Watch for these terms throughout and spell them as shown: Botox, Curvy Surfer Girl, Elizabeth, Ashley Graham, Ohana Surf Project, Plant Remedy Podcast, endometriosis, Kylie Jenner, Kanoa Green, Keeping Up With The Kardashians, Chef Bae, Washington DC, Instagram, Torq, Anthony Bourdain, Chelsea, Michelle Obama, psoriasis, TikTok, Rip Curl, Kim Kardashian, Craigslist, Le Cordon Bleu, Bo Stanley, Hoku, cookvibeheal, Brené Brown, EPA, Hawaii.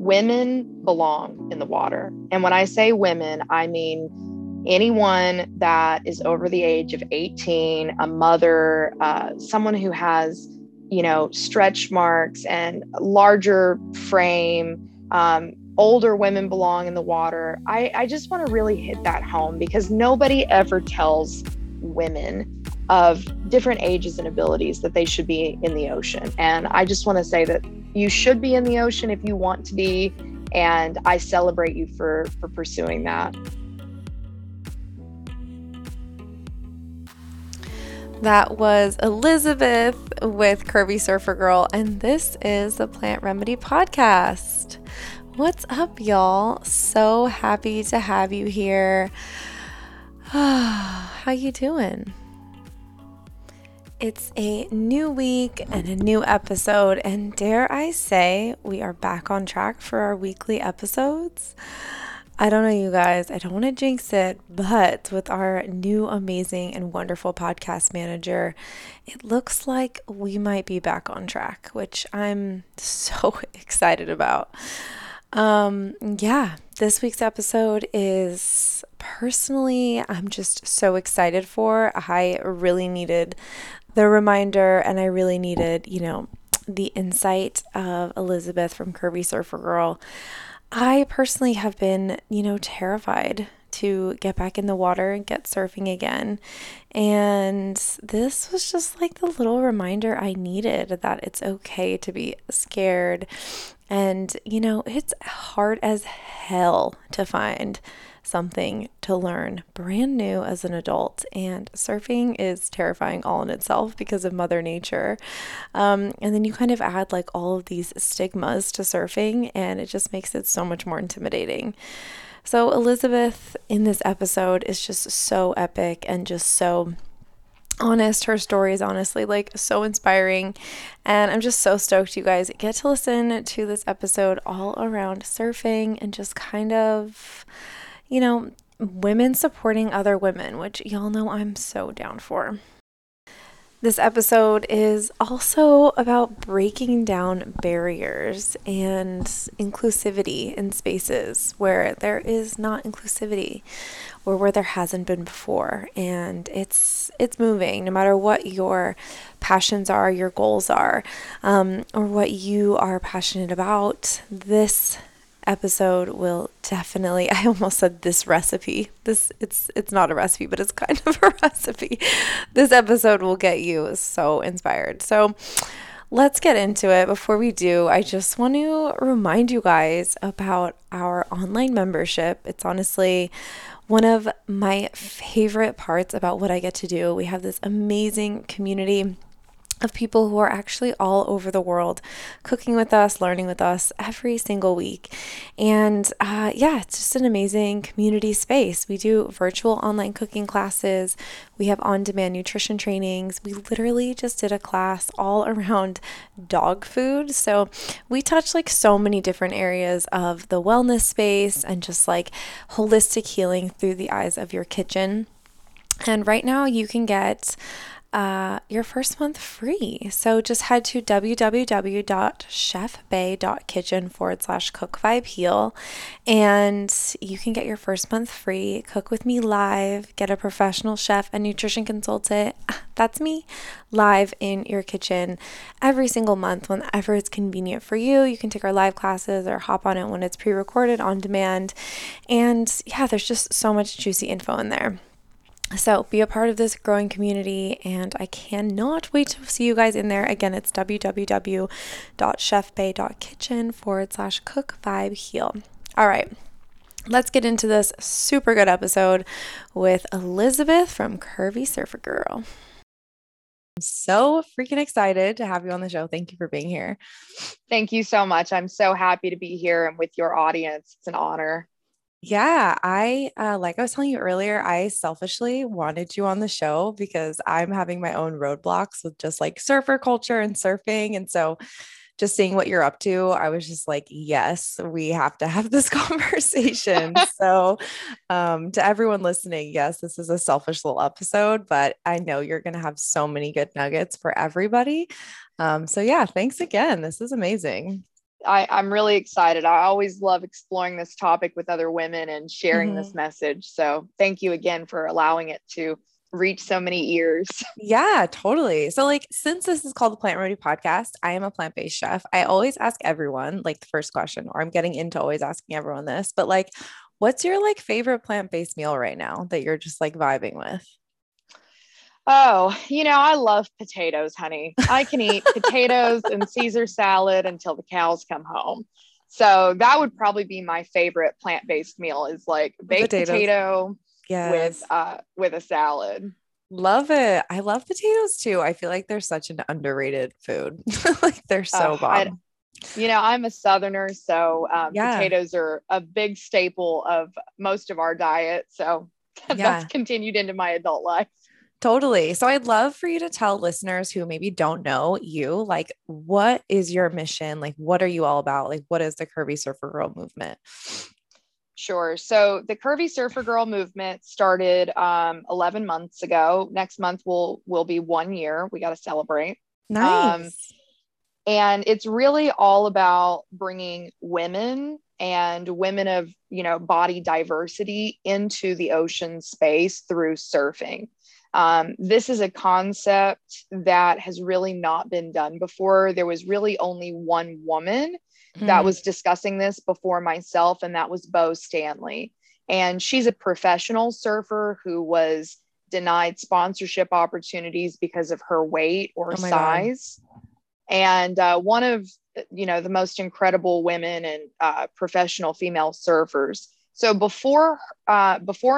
Women belong in the water. And when I say women, I mean anyone that is over the age of 18, a mother, someone who has, you know, stretch marks and larger frame. Older women belong in the water. I just want to really hit that home because nobody ever tells women of different ages and abilities that they should be in the ocean. And I just want to say that you should be in the ocean if you want to be. And I celebrate you for pursuing that. That was Elizabeth with Curvy Surfer Girl, and this is the Plant Remedy Podcast. What's up, y'all? So happy to have you here. How you doing? It's a new week and a new episode, and dare I say, we are back on track for our weekly episodes. I don't know, you guys, I don't want to jinx it, but with our new amazing and wonderful podcast manager, it looks like we might be back on track, which I'm so excited about. This week's episode is personally, I'm just so excited for. I really needed the reminder and I really needed, you know, the insight of Elizabeth from Curvy Surfer Girl. I personally have been, you know, terrified to get back in the water and get surfing again. And this was just like the little reminder I needed that it's okay to be scared. And, you know, it's hard as hell to find something to learn brand new as an adult, and surfing is terrifying all in itself because of Mother Nature, and then you kind of add like all of these stigmas to surfing and it just makes it so much more intimidating. So Elizabeth in this episode is just so epic and just so honest. Her story is honestly like so inspiring, and I'm just so stoked you guys get to listen to this episode all around surfing and just kind of, you know, women supporting other women, which y'all know I'm so down for. This episode is also about breaking down barriers and inclusivity in spaces where there is not inclusivity or where there hasn't been before. And it's moving, no matter what your passions are, your goals are, or what you are passionate about. This episode will definitely, I almost said this recipe, this it's not a recipe, but it's kind of a recipe. This episode will get you so inspired. So let's get into it. Before we do, I just want to remind you guys about our online membership. It's honestly one of my favorite parts about what I get to do. We have this amazing community of people who are actually all over the world cooking with us, learning with us every single week. And it's just an amazing community space. We do virtual online cooking classes. We have on-demand nutrition trainings. We literally just did a class all around dog food. So we touch like so many different areas of the wellness space and just like holistic healing through the eyes of your kitchen. And right now you can get your first month free. So just head to www.chefbai.kitchen /cookvibeheal and you can get your first month free, cook with me live, get a professional chef and nutrition consultant, that's me, live in your kitchen every single month whenever it's convenient for you. You can take our live classes or hop on it when it's pre-recorded on demand. And yeah, there's just so much juicy info in there. So be a part of this growing community, and I cannot wait to see you guys in there. Again, it's www.chefbai.kitchen /cookvibeheal. All right, let's get into this super good episode with Elizabeth from Curvy Surfer Girl. I'm so freaking excited to have you on the show. Thank you for being here. Thank you so much. I'm so happy to be here and with your audience. It's an honor. Yeah, I was telling you earlier, I selfishly wanted you on the show because I'm having my own roadblocks with just like surfer culture and surfing. And so just seeing what you're up to, I was just like, yes, we have to have this conversation. So to everyone listening, yes, this is a selfish little episode, but I know you're going to have so many good nuggets for everybody. So yeah, thanks again. This is amazing. I'm really excited. I always love exploring this topic with other women and sharing this message. So thank you again for allowing it to reach so many ears. Yeah, totally. So like, since this is called the Plant Remedy Podcast, I am a plant-based chef. I always ask everyone like the first question, or I'm getting into always asking everyone this, but like, what's your like favorite plant-based meal right now that you're just like vibing with? Oh, you know, I love potatoes, honey. I can eat potatoes and Caesar salad until the cows come home. So that would probably be my favorite plant-based meal, is like baked potato with a salad. Love it. I love potatoes too. I feel like they're such an underrated food. Like they're so bomb. You know, I'm a Southerner, so potatoes are a big staple of most of our diet. So that's continued into my adult life. Totally. So I'd love for you to tell listeners who maybe don't know you, like, what is your mission? Like, what are you all about? Like, what is the Curvy Surfer Girl movement? Sure. So the Curvy Surfer Girl movement started 11 months ago. Next month will be 1 year. We got to celebrate. Nice. And it's really all about bringing women and women of, you know, body diversity into the ocean space through surfing. This is a concept that has really not been done before. There was really only one woman that was discussing this before myself, and that was Bo Stanley. And she's a professional surfer who was denied sponsorship opportunities because of her weight or size. And one of, you know, the most incredible women and professional female surfers. So before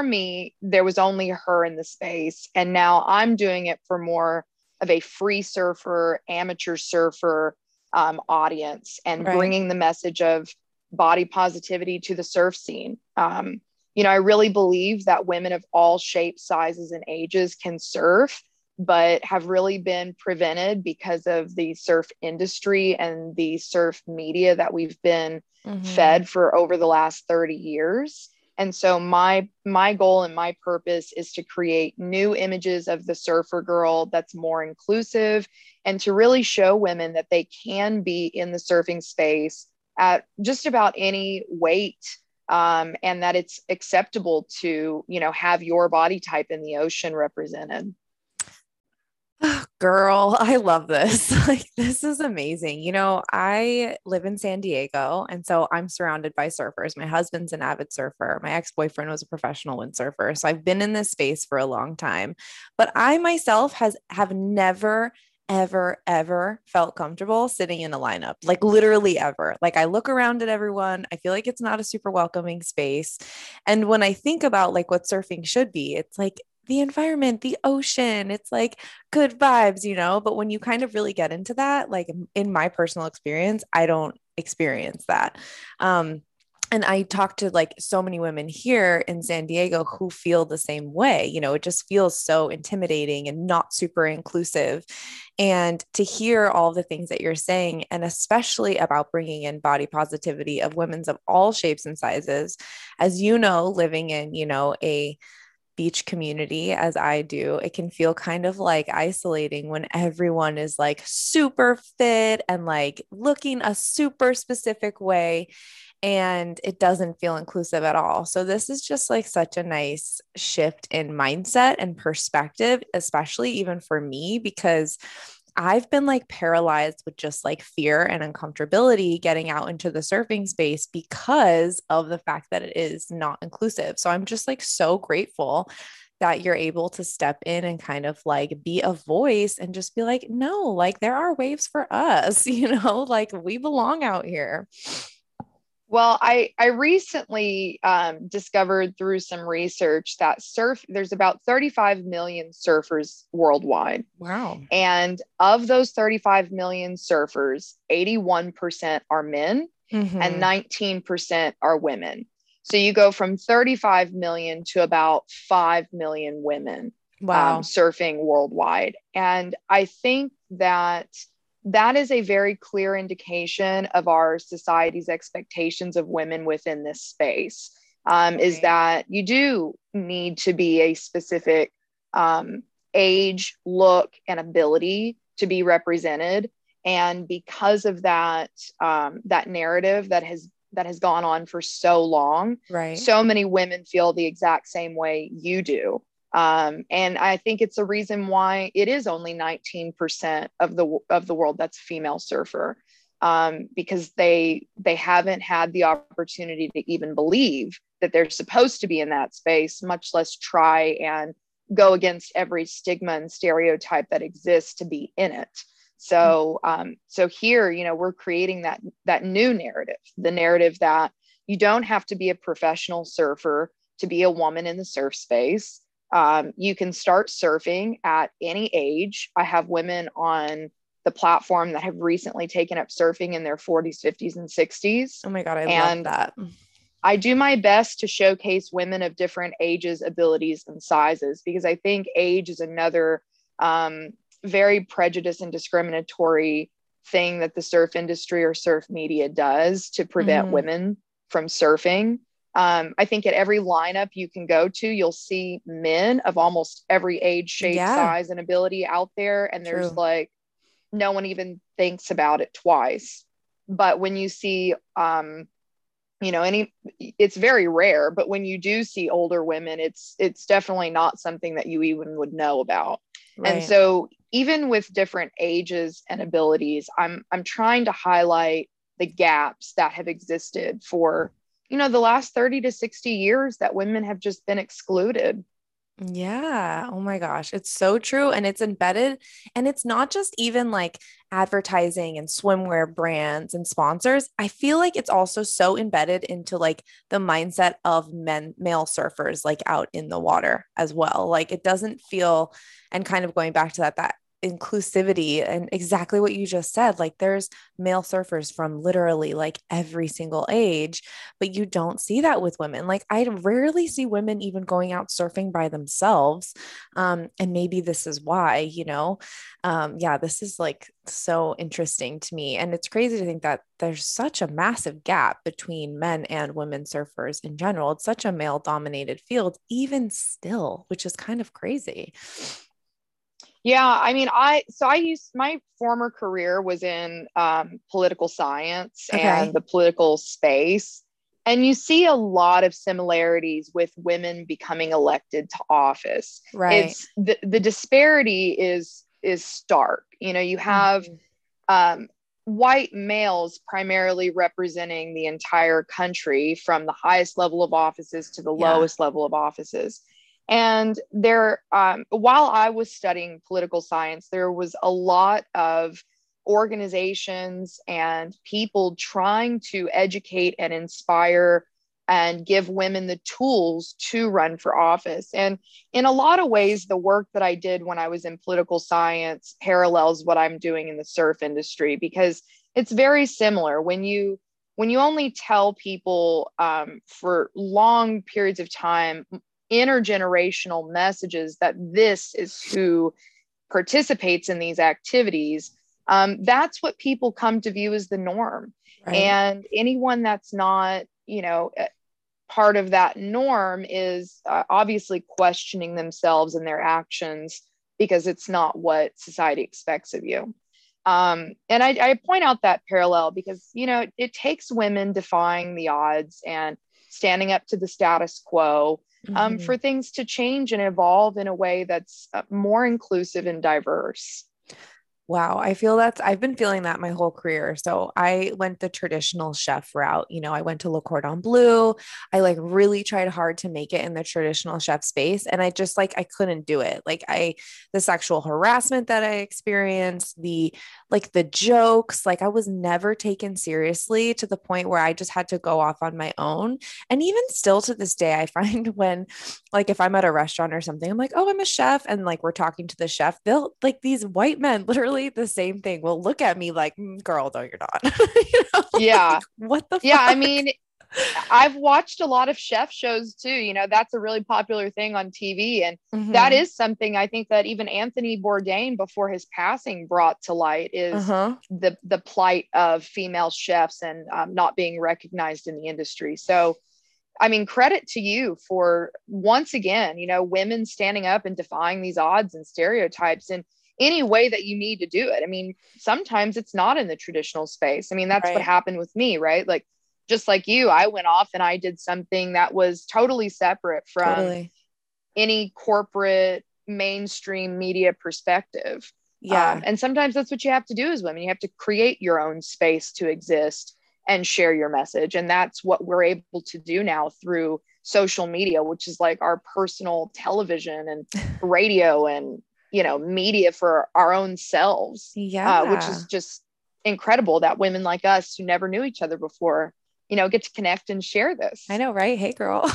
me, there was only her in the space, and now I'm doing it for more of a free surfer, amateur surfer audience, and bringing the message of body positivity to the surf scene. You know, I really believe that women of all shapes, sizes, and ages can surf, but have really been prevented because of the surf industry and the surf media that we've been fed for over the last 30 years. And so my goal and my purpose is to create new images of the surfer girl that's more inclusive, and to really show women that they can be in the surfing space at just about any weight, and that it's acceptable to, you know, have your body type in the ocean represented. Girl, I love this. Like, this is amazing. You know, I live in San Diego, and so I'm surrounded by surfers. My husband's an avid surfer. My ex-boyfriend was a professional windsurfer. So I've been in this space for a long time, but I myself have never, ever felt comfortable sitting in a lineup, like literally ever. Like, I look around at everyone. I feel like it's not a super welcoming space. And when I think about like what surfing should be, it's like the environment, the ocean, it's like good vibes, you know, but when you kind of really get into that, like in my personal experience, I don't experience that. And I talk to like so many women here in San Diego who feel the same way. You know, it just feels so intimidating and not super inclusive. And to hear all the things that you're saying, and especially about bringing in body positivity of women of all shapes and sizes, as you know, living in, you know, a beach community as I do, it can feel kind of like isolating when everyone is like super fit and like looking a super specific way, and it doesn't feel inclusive at all. So this is just like such a nice shift in mindset and perspective, especially even for me, because I've been like paralyzed with just like fear and uncomfortability getting out into the surfing space because of the fact that it is not inclusive. So I'm just like so grateful that you're able to step in and kind of like be a voice and just be like, no, like there are waves for us, you know, like we belong out here. Well, I recently discovered through some research that there's about 35 million surfers worldwide. Wow. And of those 35 million surfers, 81% are men and 19% are women. So you go from 35 million to about 5 million women surfing worldwide. And I think that is a very clear indication of our society's expectations of women within this space, is that you do need to be a specific age, look, and ability to be represented. And because of that, that narrative that has gone on for so long, right, so many women feel the exact same way you do. And I think it's a reason why it is only 19% of the world that's female surfer, because they haven't had the opportunity to even believe that they're supposed to be in that space, much less try and go against every stigma and stereotype that exists to be in it. So here, we're creating that new narrative, the narrative that you don't have to be a professional surfer to be a woman in the surf space. You can start surfing at any age. I have women on the platform that have recently taken up surfing in their 40s, 50s, and 60s. Oh my God, I love that. I do my best to showcase women of different ages, abilities, and sizes, because I think age is another very prejudiced and discriminatory thing that the surf industry or surf media does to prevent women from surfing. I think at every lineup you can go to, you'll see men of almost every age, shape, size, and ability out there. And there's no one even thinks about it twice. But when you see, it's very rare, but when you do see older women, it's definitely not something that you even would know about. Right. And so even with different ages and abilities, I'm trying to highlight the gaps that have existed for the last 30 to 60 years that women have just been excluded. Yeah. Oh my gosh. It's so true. And it's embedded, and it's not just even like advertising and swimwear brands and sponsors. I feel like it's also so embedded into like the mindset of male surfers, like out in the water as well. Like it doesn't feel, and kind of going back to that inclusivity and exactly what you just said, like there's male surfers from literally like every single age, but you don't see that with women. Like I rarely see women even going out surfing by themselves. And maybe this is why, this is like so interesting to me. And it's crazy to think that there's such a massive gap between men and women surfers in general. It's such a male dominated field, even still, which is kind of crazy. Yeah. I mean, my former career was in, political science and the political space. And you see a lot of similarities with women becoming elected to office. Right. It's the disparity is stark. You have, white males primarily representing the entire country from the highest level of offices to the lowest level of offices. And there, while I was studying political science, there was a lot of organizations and people trying to educate and inspire and give women the tools to run for office. And in a lot of ways, the work that I did when I was in political science parallels what I'm doing in the surf industry, because it's very similar. When you only tell people for long periods of time, intergenerational messages that this is who participates in these activities, that's what people come to view as the norm. Right. And anyone that's not, part of that norm is obviously questioning themselves and their actions, because it's not what society expects of you. And I point out that parallel because, it takes women defying the odds and standing up to the status quo for things to change and evolve in a way that's more inclusive and diverse. Wow. I feel I've been feeling that my whole career. So I went the traditional chef route. I went to Le Cordon Bleu. I like really tried hard to make it in the traditional chef space. And I just I couldn't do it. Like the sexual harassment that I experienced, the jokes, I was never taken seriously to the point where I just had to go off on my own. And even still to this day, I find when if I'm at a restaurant or something, I'm like, oh, I'm a chef. And we're talking to the chef, they'll these white men literally the same thing will look at me like, girl, no, you're not. What the fuck? Yeah, I mean, I've watched a lot of chef shows too. That's a really popular thing on TV. And that is something I think that even Anthony Bourdain before his passing brought to light is the plight of female chefs and not being recognized in the industry. So, I mean, credit to you for once again, women standing up and defying these odds and stereotypes. And any way that you need to do it. I mean, sometimes it's not in the traditional space. I mean, that's what happened with me, right? Like, just like you, I went off and I did something that was totally separate from any corporate mainstream media perspective. Yeah. And sometimes that's what you have to do as women. You have to create your own space to exist and share your message. And that's what we're able to do now through social media, which is like our personal television and radio and, you know, media for our own selves, which is just incredible that women like us who never knew each other before, you know, get to connect and share this. I know, right? Hey, girl.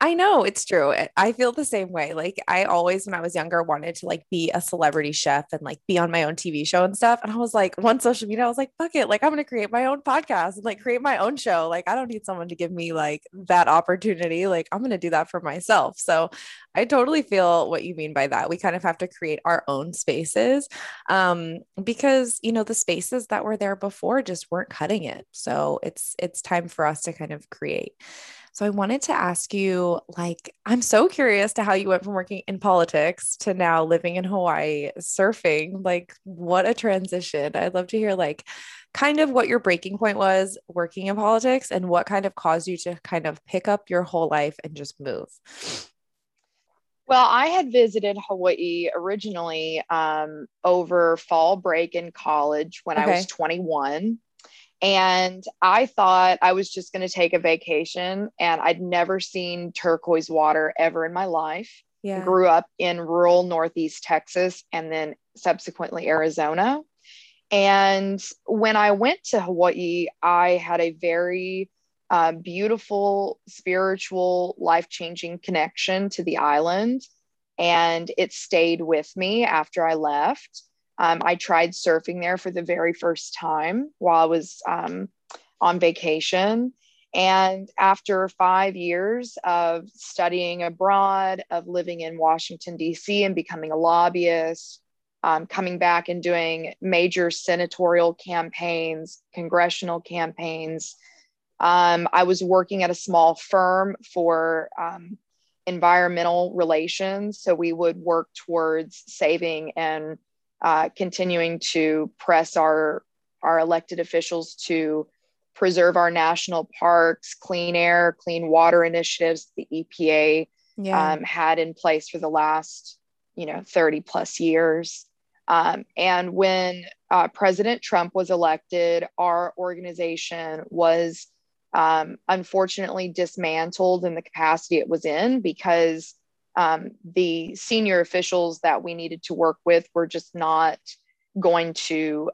I know, it's true. I feel the same way. Like, I always, when I was younger, wanted to like be a celebrity chef and like be on my own TV show and stuff. And I was like, once social media, I was like, fuck it. Like, I'm going to create my own podcast and like create my own show. Like, I don't need someone to give me like that opportunity. Like, I'm going to do that for myself. So I totally feel what you mean by that. We kind of have to create our own spaces, because, you know, the spaces that were there before just weren't cutting it. So it's time for us to kind of create. So I wanted to ask you, like, I'm so curious to how you went from working in politics to now living in Hawaii, surfing. Like, what a transition. I'd love to hear like kind of what your breaking point was working in politics and what kind of caused you to kind of pick up your whole life and just move. Well, I had visited Hawaii originally over fall break in college when I was 21. And I thought I was just going to take a vacation, and I'd never seen turquoise water ever in my life. Yeah. Grew up in rural Northeast Texas and then subsequently Arizona. And when I went to Hawaii, I had a very beautiful, spiritual, life-changing connection to the island. And it stayed with me after I left. I tried surfing there for the very first time while I was on vacation. And after 5 years of studying abroad, of living in Washington, DC and becoming a lobbyist, coming back and doing major senatorial campaigns, congressional campaigns, I was working at a small firm for environmental relations. So we would work towards saving and continuing to press our elected officials to preserve our national parks, clean air, clean water initiatives the EPA had in place for the last, 30 plus years. And when President Trump was elected, our organization was unfortunately dismantled in the capacity it was in because the senior officials that we needed to work with were just not going to,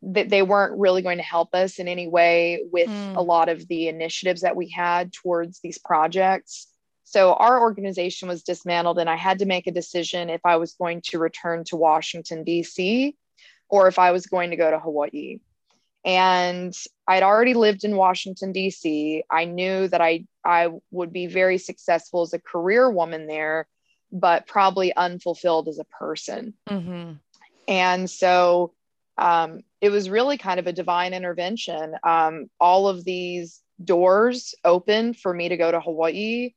they weren't really going to help us in any way with a lot of the initiatives that we had towards these projects. So our organization was dismantled, and I had to make a decision if I was going to return to Washington, DC, or if I was going to go to Hawaii. And I'd already lived in Washington, DC. I knew that I would be very successful as a career woman there, but probably unfulfilled as a person. Mm-hmm. And so it was really kind of a divine intervention. All of these doors opened for me to go to Hawaii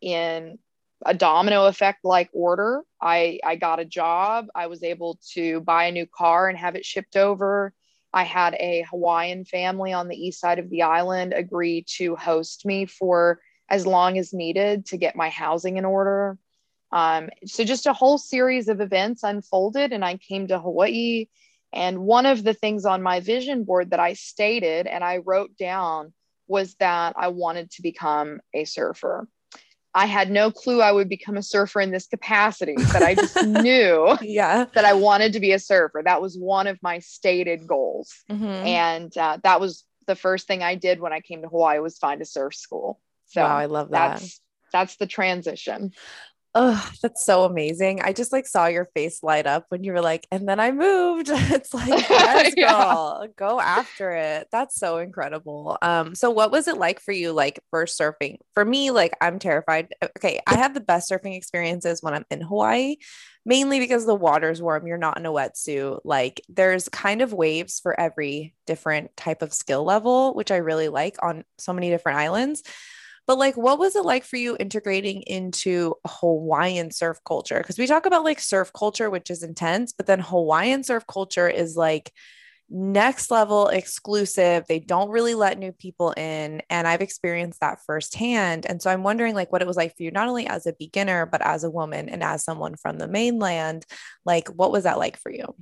in a domino effect like order. I got a job. I was able to buy a new car and have it shipped over. I had a Hawaiian family on the east side of the island agree to host me for as long as needed to get my housing in order. So just a whole series of events unfolded, and I came to Hawaii. And one of the things on my vision board that I stated and I wrote down was that I wanted to become a surfer. I had no clue I would become a surfer in this capacity, but I just knew that I wanted to be a surfer. That was one of my stated goals. Mm-hmm. And that was the first thing I did when I came to Hawaii, was find a surf school. So wow, I love that. That's the transition. Oh, that's so amazing. I just like saw your face light up when you were like, and then I moved. It's like, yes, girl, go after it. That's so incredible. So what was it like for you? Like, first surfing for me, like, I'm terrified. Okay. I have the best surfing experiences when I'm in Hawaii, mainly because the water's warm. You're not in a wetsuit. Like, there's kind of waves for every different type of skill level, which I really like on so many different islands. But like, what was it like for you integrating into Hawaiian surf culture? Because we talk about like surf culture, which is intense, but then Hawaiian surf culture is like next level exclusive. They don't really let new people in. And I've experienced that firsthand. And so I'm wondering like what it was like for you, not only as a beginner, but as a woman and as someone from the mainland, like what was that like for you?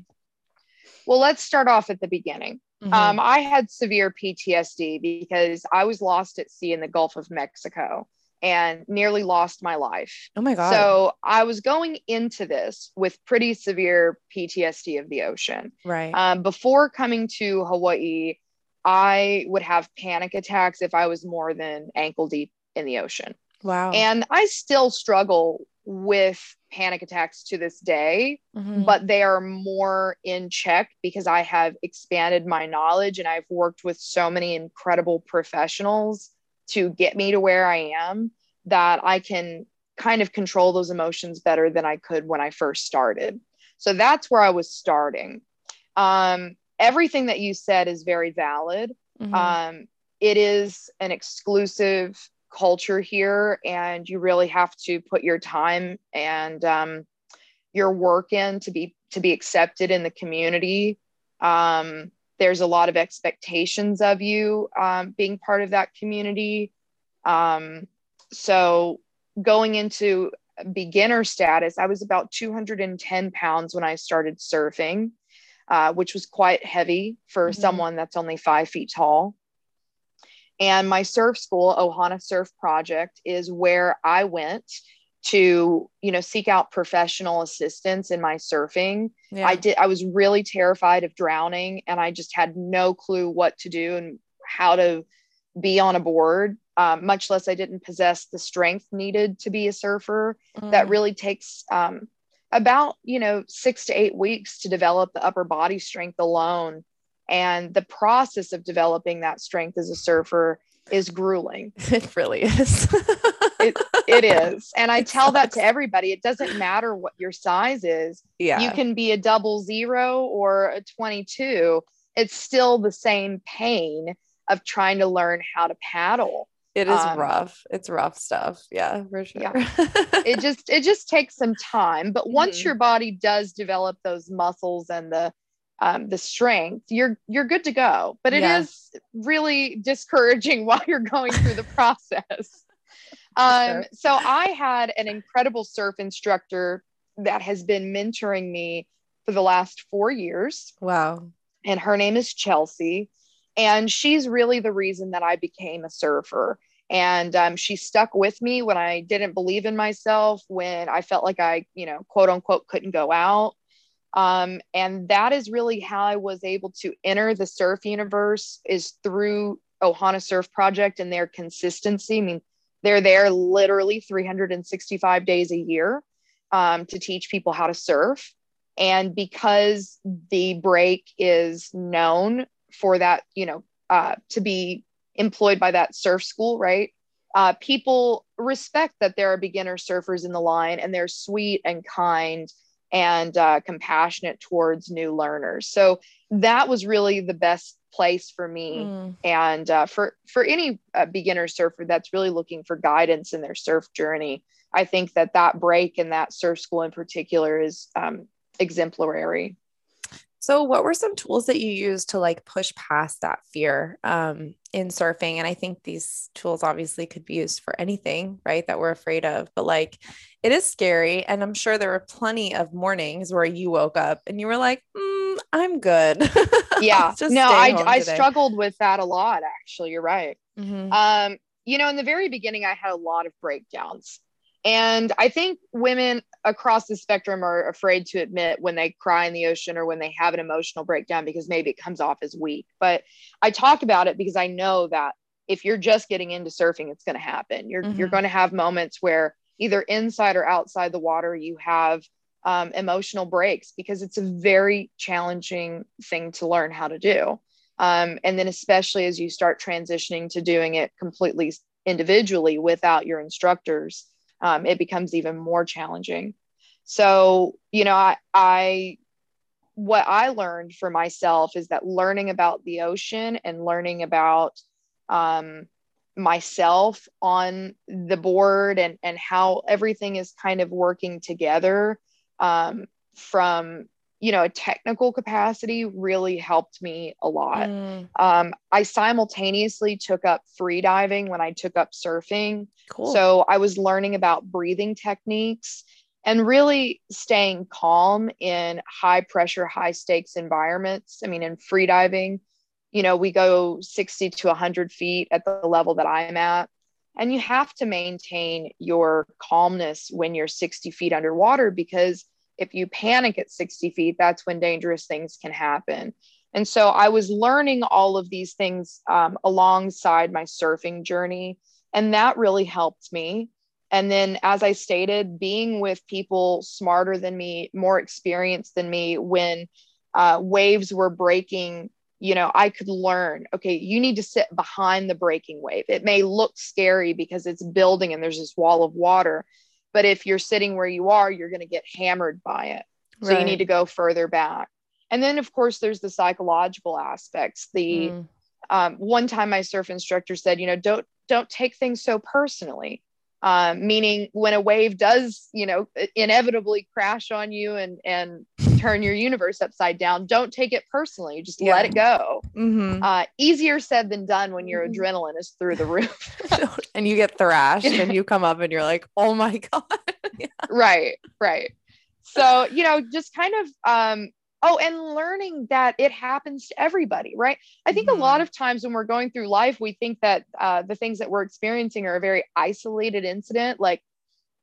Well, let's start off at the beginning. Mm-hmm. I had severe PTSD because I was lost at sea in the Gulf of Mexico and nearly lost my life. Oh my God. So I was going into this with pretty severe PTSD of the ocean. Right. Before coming to Hawaii, I would have panic attacks if I was more than ankle deep in the ocean. Wow. And I still struggle with panic attacks to this day, mm-hmm. but they are more in check because I have expanded my knowledge and I've worked with so many incredible professionals to get me to where I am that I can kind of control those emotions better than I could when I first started. So that's where I was starting. Everything that you said is very valid. Mm-hmm. It is an exclusive culture here, and you really have to put your time and your work in to be accepted in the community. There's a lot of expectations of you being part of that community. So going into beginner status, I was about 210 pounds when I started surfing, which was quite heavy for mm-hmm. someone that's only 5 feet tall. And my surf school, Ohana Surf Project, is where I went to, seek out professional assistance in my surfing. Yeah. I was really terrified of drowning, and I just had no clue what to do and how to be on a board, much less I didn't possess the strength needed to be a surfer. Mm. That really takes about, 6 to 8 weeks to develop the upper body strength alone. And the process of developing that strength as a surfer is grueling. It really is. It is. And I tell that to everybody. It doesn't matter what your size is. Yeah. You can be a 00 or a 22. It's still the same pain of trying to learn how to paddle. It is rough. It's rough stuff. Yeah, for sure. Yeah. It just takes some time. But once mm-hmm. your body does develop those muscles and the strength, you're good to go, but it is really discouraging while you're going through the process. So I had an incredible surf instructor that has been mentoring me for the last 4 years. Wow. And her name is Chelsea. And she's really the reason that I became a surfer. And she stuck with me when I didn't believe in myself, when I felt like I, quote unquote, couldn't go out. And that is really how I was able to enter the surf universe, is through Ohana Surf Project and their consistency. I mean, they're there literally 365 days a year, to teach people how to surf. And because the break is known for that, to be employed by that surf school, right? People respect that there are beginner surfers in the line, and they're sweet and kind and compassionate towards new learners. So that was really the best place for me. Mm. And for any beginner surfer that's really looking for guidance in their surf journey, I think that break and that surf school in particular is exemplary. So what were some tools that you used to like push past that fear in surfing? And I think these tools obviously could be used for anything, right, that we're afraid of, but like, it is scary. And I'm sure there were plenty of mornings where you woke up and you were like, I'm good. Yeah. I struggled with that a lot, actually. You're right. Mm-hmm. In the very beginning, I had a lot of breakdowns. And I think women across the spectrum are afraid to admit when they cry in the ocean or when they have an emotional breakdown, because maybe it comes off as weak. But I talk about it because I know that if you're just getting into surfing, it's going to happen. You're going to have moments where either inside or outside the water, you have emotional breaks, because it's a very challenging thing to learn how to do. And then especially as you start transitioning to doing it completely individually without your instructors, it becomes even more challenging. So, what I learned for myself is that learning about the ocean and learning about myself on the board and how everything is kind of working together from, you know, a technical capacity really helped me a lot. I simultaneously took up free diving when I took up surfing. Cool. So I was learning about breathing techniques and really staying calm in high pressure, high stakes environments. I mean, in free diving, you know, we go 60 to 100 feet at the level that I'm at. And you have to maintain your calmness when you're 60 feet underwater, because if you panic at 60 feet, that's when dangerous things can happen. And so I was learning all of these things alongside my surfing journey, and that really helped me. And then, as I stated, being with people smarter than me, more experienced than me, when waves were breaking, you know, I could learn, okay, you need to sit behind the breaking wave. It may look scary because it's building and there's this wall of water, but if you're sitting where you are, you're going to get hammered by it. So right. You need to go further back. And then, of course, there's the psychological aspects. The one time my surf instructor said, you know, don't take things so personally. Meaning when a wave does, you know, inevitably crash on you and turn your universe upside down, don't take it personally. Just let it go. Easier said than done when your adrenaline is through the roof and you get thrashed and you come up and you're like, oh my God. Right. So, you know, just kind of, and learning that it happens to everybody, right? I think a lot of times when we're going through life, we think that the things that we're experiencing are a very isolated incident.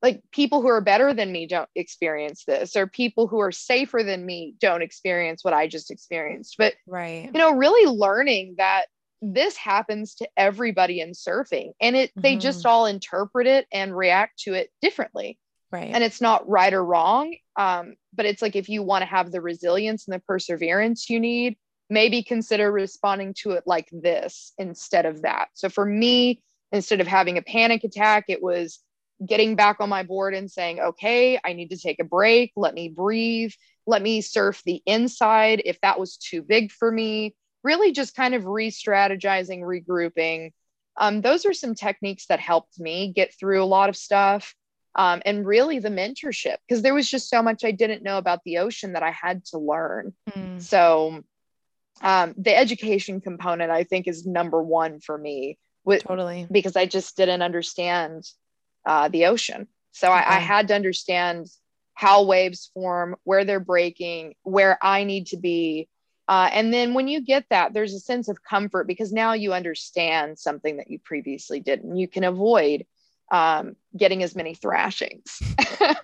Like people who are better than me don't experience this, or people who are safer than me don't experience what I just experienced. But, you know, really learning that this happens to everybody in surfing, and it they just all interpret it and react to it differently. Right. And it's not right or wrong. But it's like, if you want to have the resilience and the perseverance you need, maybe consider responding to it like this instead of that. So for me, instead of having a panic attack, it was getting back on my board and saying, okay, I need to take a break. Let me breathe. Let me surf the inside. If that was too big for me, really just kind of re-strategizing, regrouping. Those are some techniques that helped me get through a lot of stuff. And really the mentorship, because there was just so much I didn't know about the ocean that I had to learn. So the education component, I think, is number one for me. Totally. Because I just didn't understand the ocean. So I had to understand how waves form, where they're breaking, where I need to be. And then when you get that, there's a sense of comfort, because now you understand something that you previously didn't. You can avoid getting as many thrashings. That's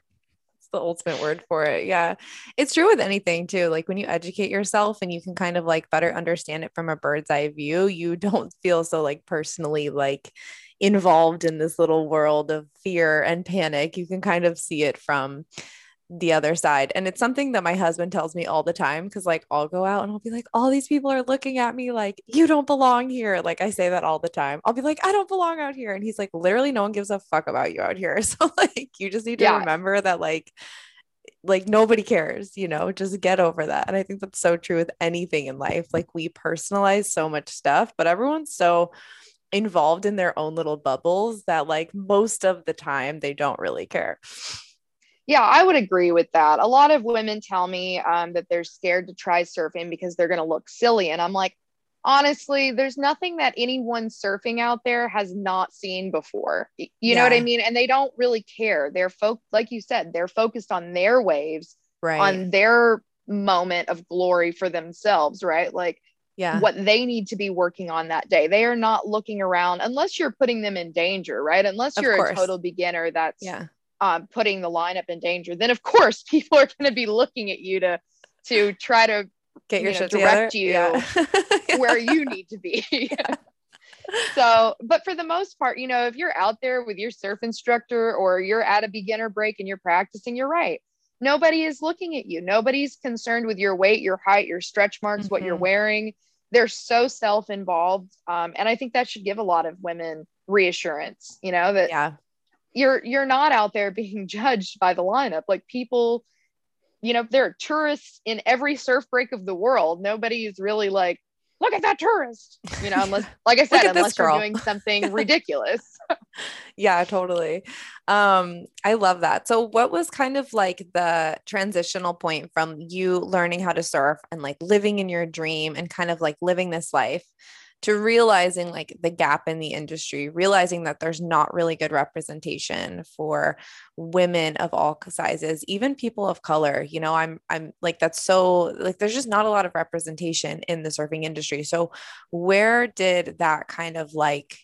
the ultimate word for it. Yeah. It's true with anything too. Like when you educate yourself and you can kind of like better understand it from a bird's eye view, you don't feel so like personally like involved in this little world of fear and panic. You can kind of see it from the other side. And it's something that my husband tells me all the time. Cause like I'll go out and I'll be like, all these people are looking at me like, you don't belong here. Like I say that all the time. I'll be like, I don't belong out here. And he's like, literally no one gives a fuck about you out here. So like, you just need to remember that like nobody cares, you know, just get over that. And I think that's so true with anything in life. Like we personalize so much stuff, but everyone's so involved in their own little bubbles that like most of the time they don't really care. Yeah, I would agree with that. A lot of women tell me that they're scared to try surfing because they're going to look silly. And I'm like, honestly, there's nothing that anyone surfing out there has not seen before. You know what I mean? And they don't really care. They're like you said, they're focused on their waves, on their moment of glory for themselves, right? Like what they need to be working on that day. They are not looking around unless you're putting them in danger, right? Unless you're a total beginner, that's putting the lineup in danger, then of course people are going to be looking at you to try to get your shit direct together. You where you need to be. So, but for the most part, you know, if you're out there with your surf instructor or you're at a beginner break and you're practicing, you're right. Nobody is looking at you. Nobody's concerned with your weight, your height, your stretch marks, what you're wearing. They're so self-involved. And I think that should give a lot of women reassurance, you know, that you're not out there being judged by the lineup. Like people, you know, there are tourists in every surf break of the world. Nobody is really like, look at that tourist, you know, unless, like I said, unless you're doing something ridiculous. Yeah, totally. I love that. So what was kind of like the transitional point from you learning how to surf and like living in your dream and kind of like living this life to realizing like the gap in the industry, realizing that there's not really good representation for women of all sizes, even people of color? You know, I'm like, that's so like, there's just not a lot of representation in the surfing industry. So where did that kind of like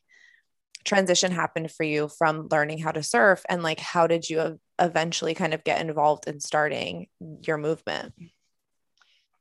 transition happen for you from learning how to surf, and like, how did you eventually kind of get involved in starting your movement?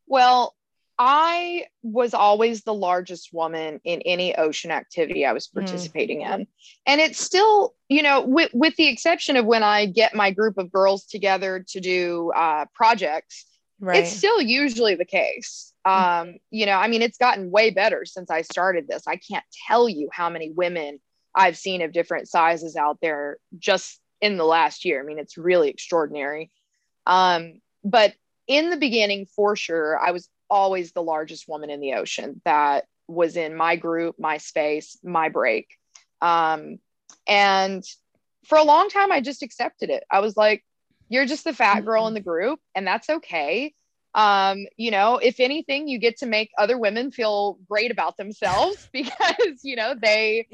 Well, I was always the largest woman in any ocean activity I was participating in. And it's still, you know, with the exception of when I get my group of girls together to do projects, right, it's still usually the case. You know, I mean, it's gotten way better since I started this. I can't tell you how many women I've seen of different sizes out there just in the last year. I mean, it's really extraordinary. But in the beginning, for sure, I was always the largest woman in the ocean that was in my group, my space, my break. And for a long time, I just accepted it. I was like, you're just the fat girl in the group, and that's okay. You know, if anything, you get to make other women feel great about themselves because, you know, they're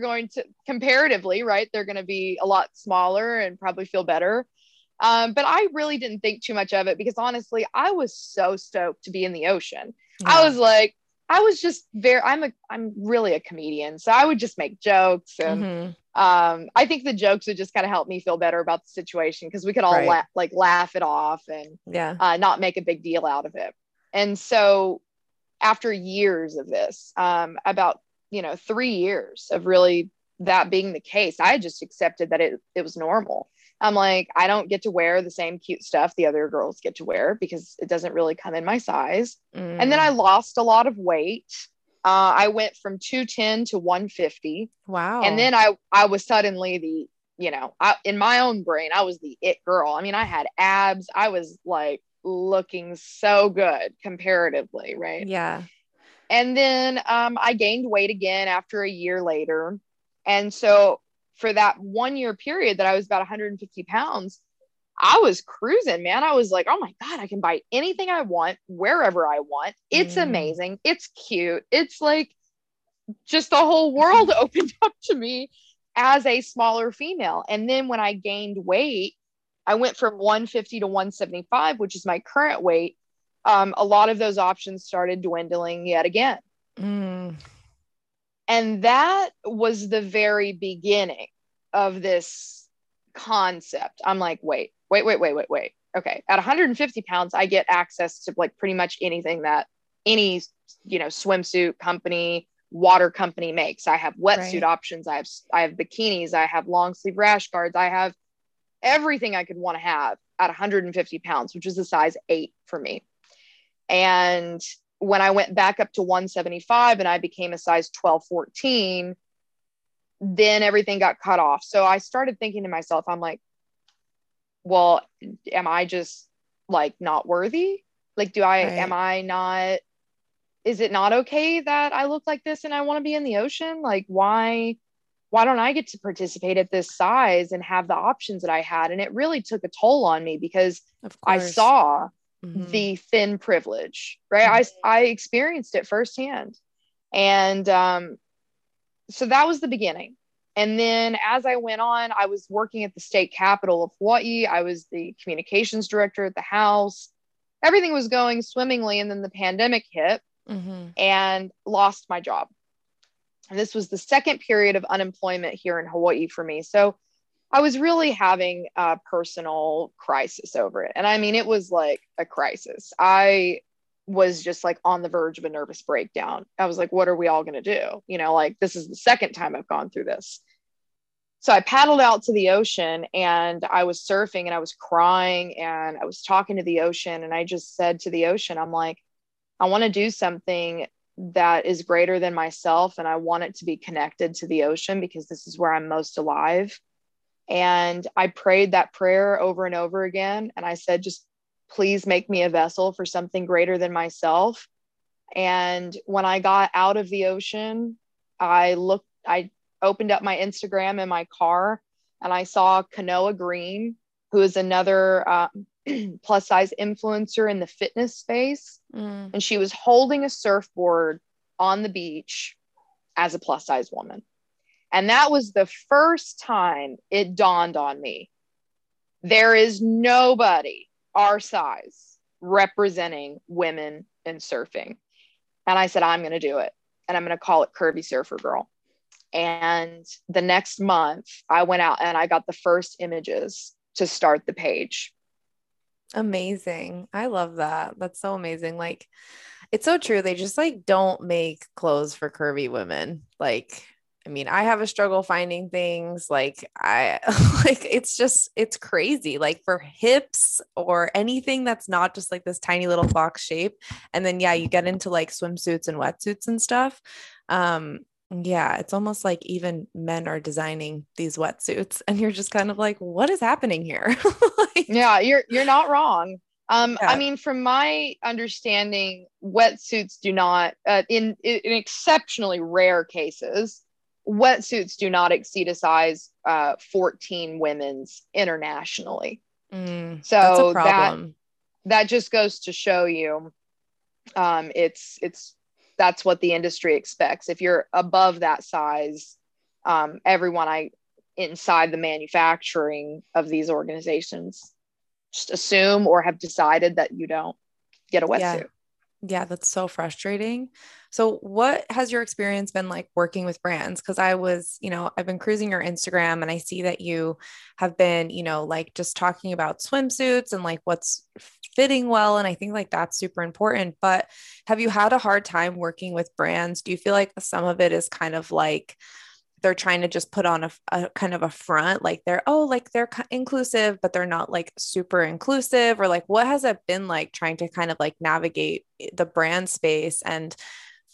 going to comparatively, right, they're going to be a lot smaller and probably feel better. But I really didn't think too much of it because honestly, I was so stoked to be in the ocean. Yeah. I was like, I was just very, I'm really a comedian. So I would just make jokes. And, I think the jokes would just kind of help me feel better about the situation, 'cause we could all laugh it off and, not make a big deal out of it. And so after years of this, about, you know, 3 years of really that being the case, I just accepted that it was normal. I'm like, I don't get to wear the same cute stuff the other girls get to wear because it doesn't really come in my size. And then I lost a lot of weight. I went from 210 to 150. Wow. And then I was suddenly the, you know, in my own brain, I was the it girl. I mean, I had abs. I was like looking so good comparatively. Right. Yeah. And then, I gained weight again after a year later. And so for that 1 year period that I was about 150 pounds, I was cruising, man. I was like, oh my God, I can buy anything I want, wherever I want. It's amazing. It's cute. It's like just the whole world opened up to me as a smaller female. And then when I gained weight, I went from 150 to 175, which is my current weight. A lot of those options started dwindling yet again. And that was the very beginning of this concept. I'm like, wait. Okay. At 150 pounds, I get access to like pretty much anything that any, you know, swimsuit company, water company makes. I have wetsuit options. I have bikinis. I have long sleeve rash guards. I have everything I could want to have at 150 pounds, which is a size 8 for me. And when I went back up to 175 and I became a size 12, 14, then everything got cut off. So I started thinking to myself, I'm like, well, am I just like not worthy? Like, is it not okay that I look like this and I want to be in the ocean? Like, why don't I get to participate at this size and have the options that I had? And it really took a toll on me because I saw the thin privilege, right? I experienced it firsthand. And so that was the beginning. And then as I went on, I was working at the state capitol of Hawaii. I was the communications director at the house. Everything was going swimmingly. And then the pandemic hit and lost my job. And this was the second period of unemployment here in Hawaii for me. So I was really having a personal crisis over it. And I mean, it was like a crisis. I was just like on the verge of a nervous breakdown. I was like, what are we all going to do? You know, like this is the second time I've gone through this. So I paddled out to the ocean and I was surfing and I was crying and I was talking to the ocean. And I just said to the ocean, I'm like, I want to do something that is greater than myself. And I want it to be connected to the ocean because this is where I'm most alive. And I prayed that prayer over and over again. And I said, just please make me a vessel for something greater than myself. And when I got out of the ocean, I opened up my Instagram in my car and I saw Kanoa Green, who is another plus size influencer in the fitness space. Mm. And she was holding a surfboard on the beach as a plus size woman. And that was the first time it dawned on me. There is nobody our size representing women in surfing. And I said, I'm going to do it. And I'm going to call it Curvy Surfer Girl. And the next month I went out and I got the first images to start the page. Amazing. I love that. That's so amazing. Like, it's so true. They just like don't make clothes for curvy women. Like, I mean, I have a struggle finding things like it's crazy, like for hips or anything that's not just like this tiny little box shape. And then, yeah, you get into like swimsuits and wetsuits and stuff. Yeah, it's almost like even men are designing these wetsuits and you're just kind of like, what is happening here? Like, yeah, you're not wrong. Yeah. I mean, from my understanding, wetsuits do not in exceptionally rare cases, wetsuits do not exceed a size 14 women's internationally. So that's a problem. That just goes to show you that's what the industry expects. If you're above that size, everyone inside the manufacturing of these organizations just assume or have decided that you don't get a wetsuit. Yeah, that's so frustrating. So what has your experience been like working with brands? Because I've been cruising your Instagram and I see that you have been, like just talking about swimsuits and like what's fitting well. And I think like that's super important, but have you had a hard time working with brands? Do you feel like some of it is kind of like they're trying to just put on a kind of a front, like they're inclusive, but they're not like super inclusive? Or like, what has it been like trying to kind of like navigate the brand space and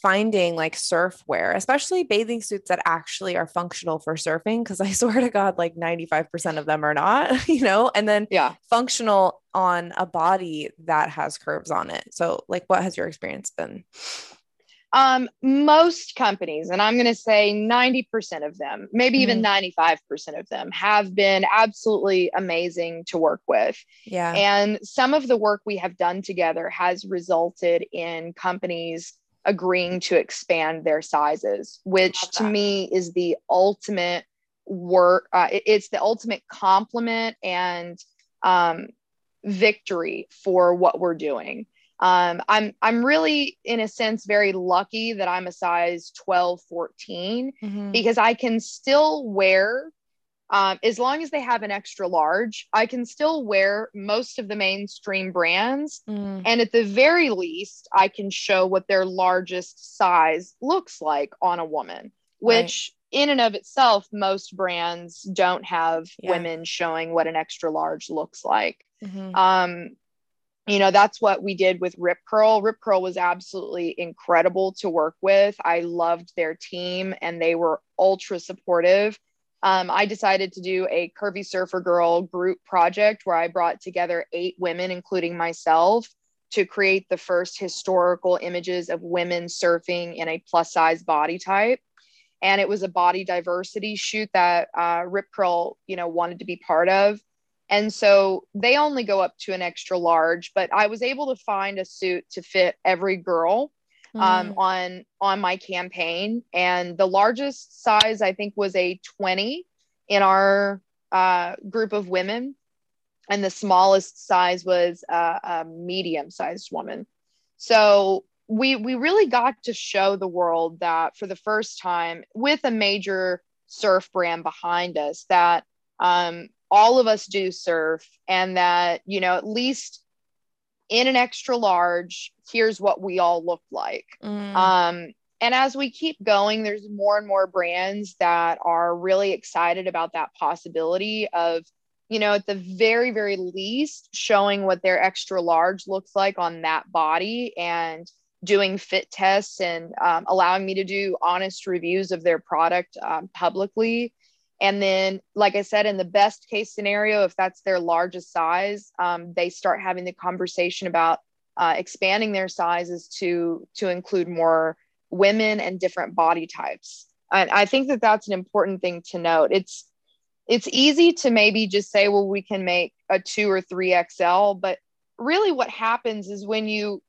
finding like surf wear, especially bathing suits that actually are functional for surfing? Cause I swear to God, like 95% of them are not, and then functional on a body that has curves on it. So like, what has your experience been? Most companies, and I'm going to say 90% of them, maybe even 95% of them, have been absolutely amazing to work with. Yeah. And some of the work we have done together has resulted in companies agreeing to expand their sizes, which to me is the ultimate work. It's the ultimate compliment and, victory for what we're doing. I'm really, in a sense, very lucky that I'm a size 12, 14, because I can still wear, as long as they have an extra large, I can still wear most of the mainstream brands. And at the very least, I can show what their largest size looks like on a woman, which in and of itself, most brands don't have women showing what an extra large looks like. That's what we did with Rip Curl. Rip Curl was absolutely incredible to work with. I loved their team and they were ultra supportive. I decided to do a Curvy Surfer Girl group project where I brought together 8 women, including myself, to create the first historical images of women surfing in a plus size body type. And it was a body diversity shoot that Rip Curl, wanted to be part of. And so they only go up to an extra large, but I was able to find a suit to fit every girl on my campaign. And the largest size, I think, was a 20 in our group of women. And the smallest size was a medium-sized woman. So we really got to show the world that for the first time with a major surf brand behind us that, all of us do surf, and that, at least in an extra large, here's what we all look like. And as we keep going, there's more and more brands that are really excited about that possibility of, at the very, very least, showing what their extra large looks like on that body and doing fit tests and allowing me to do honest reviews of their product publicly. And then, like I said, in the best case scenario, if that's their largest size, they start having the conversation about expanding their sizes to include more women and different body types. And I think that that's an important thing to note. It's easy to maybe just say, well, we can make a 2 or 3 XL, but really what happens is when you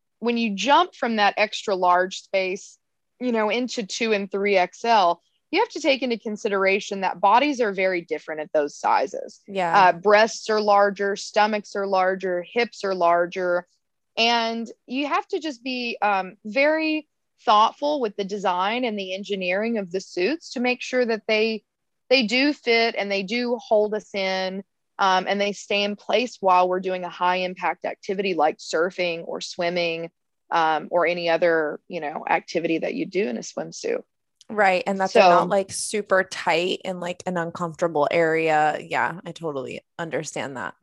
jump from that extra large space, you know, into 2 and 3 XL, you have to take into consideration that bodies are very different at those sizes. Yeah. Breasts are larger, stomachs are larger, hips are larger, and you have to just be very thoughtful with the design and the engineering of the suits to make sure that they do fit and they do hold us in, and they stay in place while we're doing a high impact activity like surfing or swimming, or any other, you know, activity that you do in a swimsuit. Right. And that's not like super tight and like an uncomfortable area. Yeah. I totally understand that.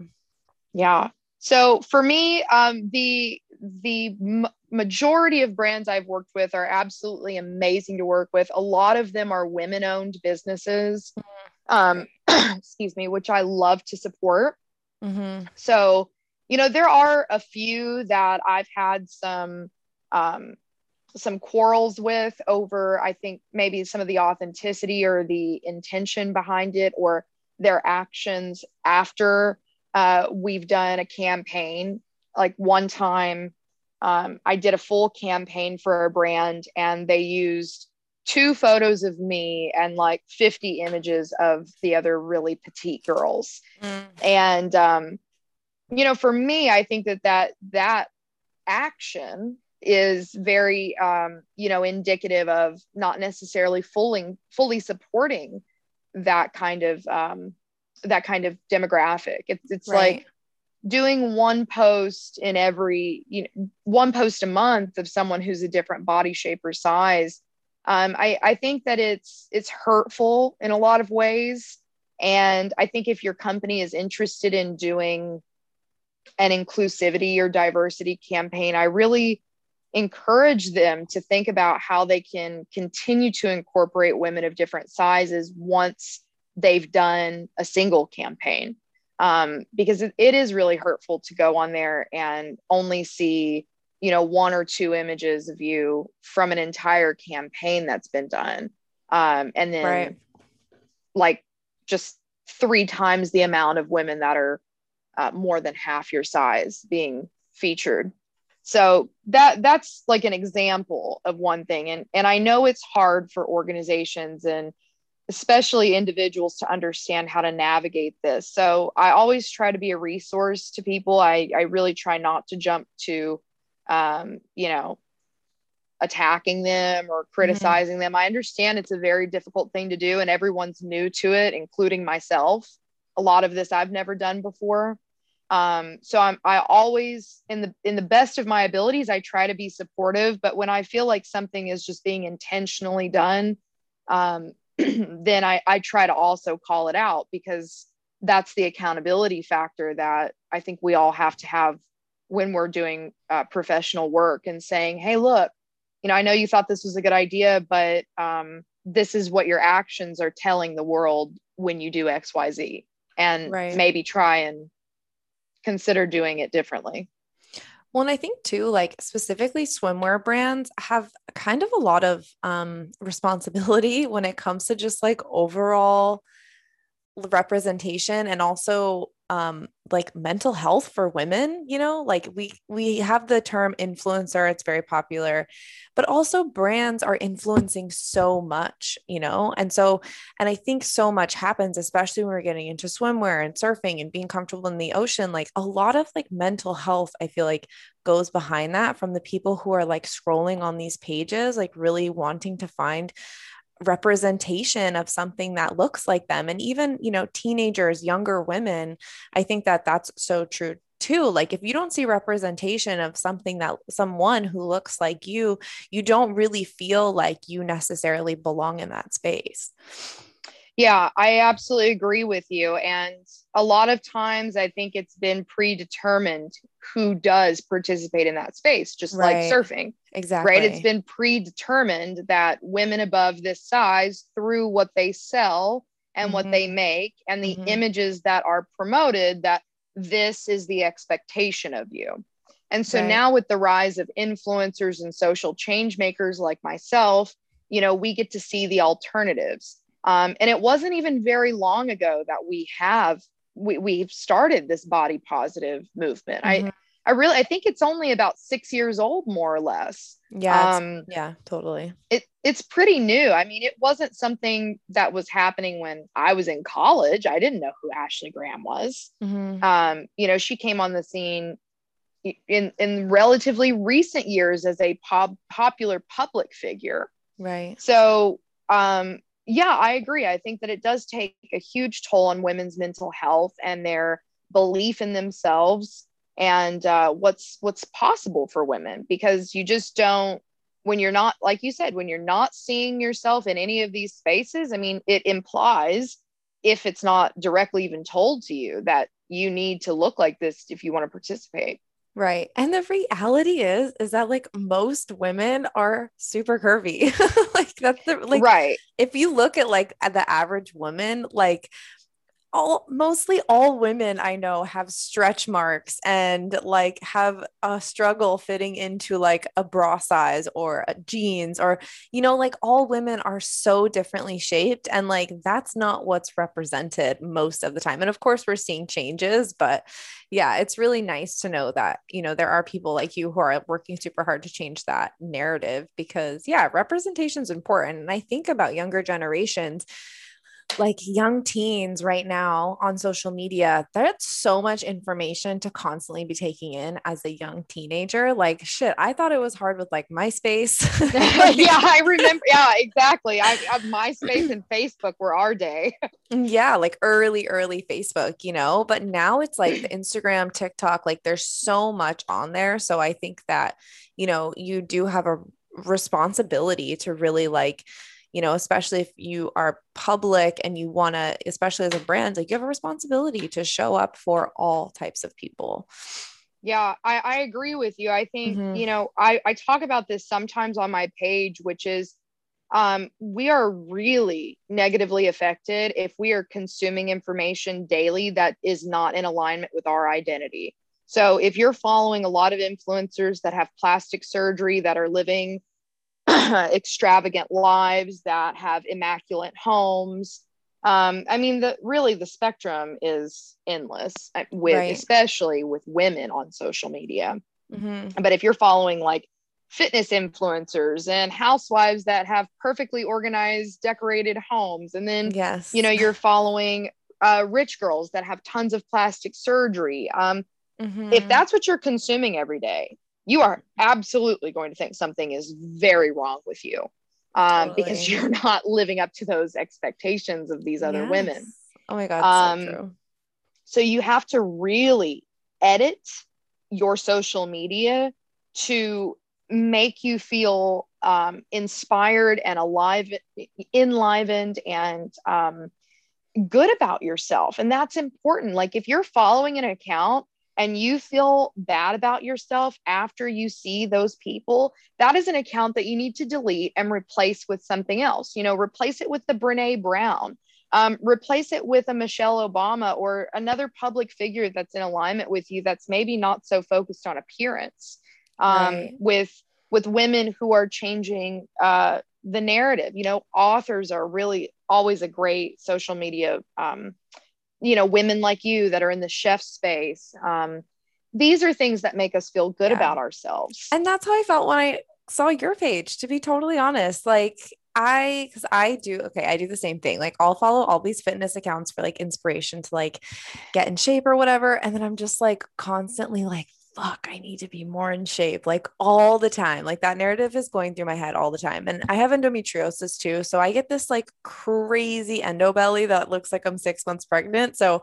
Yeah. So for me, the majority of brands I've worked with are absolutely amazing to work with. A lot of them are women-owned businesses, excuse me, which I love to support. Mm-hmm. So, you know, there are a few that I've had some quarrels with over, I think maybe some of the authenticity or the intention behind it or their actions after we've done a campaign. Like one time, I did a full campaign for a brand and they used 2 photos of me and like 50 images of the other really petite girls. Mm. And, you know, for me, I think that action is very, you know, indicative of not necessarily fully supporting that kind of demographic. It's right. Like doing one post a month of someone who's a different body shape or size. I think that it's hurtful in a lot of ways. And I think if your company is interested in doing an inclusivity or diversity campaign, I really encourage them to think about how they can continue to incorporate women of different sizes once they've done a single campaign. Because it is really hurtful to go on there and only see, you know, 1 or 2 images of you from an entire campaign that's been done. And then right. Like just 3 times the amount of women that are more than half your size being featured. So that's like an example of one thing. And I know it's hard for organizations and especially individuals to understand how to navigate this. So I always try to be a resource to people. I really try not to jump to, you know, attacking them or criticizing mm-hmm. them. I understand it's a very difficult thing to do and everyone's new to it, including myself. A lot of this I've never done before. So I always, in the best of my abilities, I try to be supportive, but when I feel like something is just being intentionally done, then I try to also call it out because that's the accountability factor that I think we all have to have when we're doing professional work and saying, hey, look, you know, I know you thought this was a good idea, but this is what your actions are telling the world when you do X, Y, Z, and right. maybe try and consider doing it differently. Well, and I think too, like specifically swimwear brands have kind of a lot of responsibility when it comes to just like overall representation and also like mental health for women, you know, like we have the term influencer, it's very popular, but also brands are influencing so much, you know? And I think so much happens, especially when we're getting into swimwear and surfing and being comfortable in the ocean, like a lot of like mental health, I feel like goes behind that from the people who are like scrolling on these pages, like really wanting to find representation of something that looks like them. And even, you know, teenagers, younger women, I think that that's so true too. Like if you don't see representation of something that someone who looks like you, you don't really feel like you necessarily belong in that space. Yeah, I absolutely agree with you. And a lot of times I think it's been predetermined who does participate in that space, just right. like surfing. Exactly. Right. It's been predetermined that women above this size through what they sell and mm-hmm. what they make and the mm-hmm. images that are promoted, that this is the expectation of you. And so now with the rise of influencers and social change makers like myself, you know, we get to see the alternatives. And it wasn't even very long ago that we've started this body positive movement. Mm-hmm. I think it's only about 6 years old, more or less. Yeah. Yeah, totally. It's pretty new. I mean, it wasn't something that was happening when I was in college. I didn't know who Ashley Graham was. Mm-hmm. You know, she came on the scene in relatively recent years as a popular public figure. Right. So, yeah, I agree. I think that it does take a huge toll on women's mental health and their belief in themselves and what's possible for women, because you just don't, when you're not, like you said, when you're not seeing yourself in any of these spaces, I mean, it implies, if it's not directly even told to you, that you need to look like this if you want to participate. Right. And the reality is that like most women are super curvy. Like that's the, like, right. If you look at like at the average woman, like mostly all women I know have stretch marks and like have a struggle fitting into like a bra size or jeans, or, you know, like all women are so differently shaped, and like, that's not what's represented most of the time. And of course we're seeing changes, but yeah, it's really nice to know that, you know, there are people like you who are working super hard to change that narrative, because yeah, representation is important. And I think about younger generations, like young teens right now on social media, that's so much information to constantly be taking in as a young teenager. Like, shit, I thought it was hard with like MySpace. Yeah, I remember. Yeah, exactly. MySpace and Facebook were our day. Yeah. Like early Facebook, you know, but now it's like the Instagram, TikTok, like there's so much on there. So I think that, you know, you do have a responsibility to really like, you know, especially if you are public and you want to, especially as a brand, like you have a responsibility to show up for all types of people. Yeah, I agree with you. I think, mm-hmm. you know, I talk about this sometimes on my page, which is we are really negatively affected if we are consuming information daily that is not in alignment with our identity. So if you're following a lot of influencers that have plastic surgery, that are living extravagant lives, that have immaculate homes. I mean, the spectrum is endless with, right. especially with women on social media. Mm-hmm. But if you're following like fitness influencers and housewives that have perfectly organized, decorated homes, and then, yes. you know, you're following rich girls that have tons of plastic surgery. Mm-hmm. If that's what you're consuming every day, you are absolutely going to think something is very wrong with you totally. Because you're not living up to those expectations of these other yes. women. Oh my God. So true. So you have to really edit your social media to make you feel inspired and alive, enlivened and good about yourself. And that's important. Like if you're following an account and you feel bad about yourself after you see those people, that is an account that you need to delete and replace with something else. You know, replace it with the Brené Brown, replace it with a Michelle Obama or another public figure that's in alignment with you, that's maybe not so focused on appearance, right. with women who are changing the narrative. You know, authors are really always a great social media you know, women like you that are in the chef space. These are things that make us feel good yeah. about ourselves. And that's how I felt when I saw your page, to be totally honest. Like I do the same thing. Like I'll follow all these fitness accounts for like inspiration to like get in shape or whatever. And then I'm just like constantly like, fuck, I need to be more in shape, like all the time. Like that narrative is going through my head all the time. And I have endometriosis too. So I get this like crazy endo belly that looks like I'm 6 months pregnant. So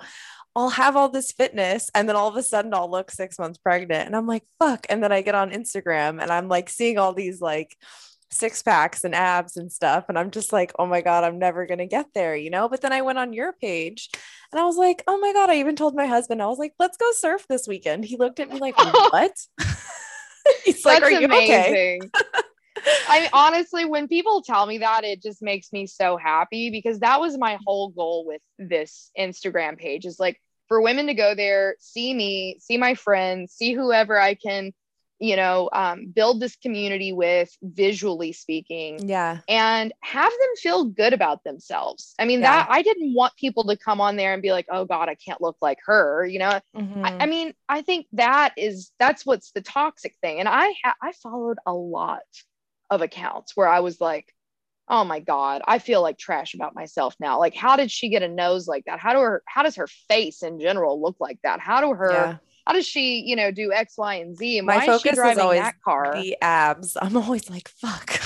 I'll have all this fitness and then all of a sudden I'll look 6 months pregnant and I'm like, fuck. And then I get on Instagram and I'm like seeing all these like six packs and abs and stuff. And I'm just like, oh my God, I'm never going to get there, you know? But then I went on your page and I was like, oh my God, I even told my husband, I was like, let's go surf this weekend. He looked at me like, what? He's like, are you okay? I mean, honestly, when people tell me that, it just makes me so happy, because that was my whole goal with this Instagram page, is like, for women to go there, see me, see my friends, see whoever I can, you know, build this community with, visually speaking, yeah, and have them feel good about themselves. I mean, yeah, that I didn't want people to come on there and be like, oh God, I can't look like her, you know? Mm-hmm. I mean, I think that's what's the toxic thing. And I followed a lot of accounts where I was like, oh my God, I feel like trash about myself now. Like, how did she get a nose like that? How does her face in general look like that? Yeah. How does she, you know, do X, Y, and Z? And my focus is always driving that car? The abs. I'm always like, fuck.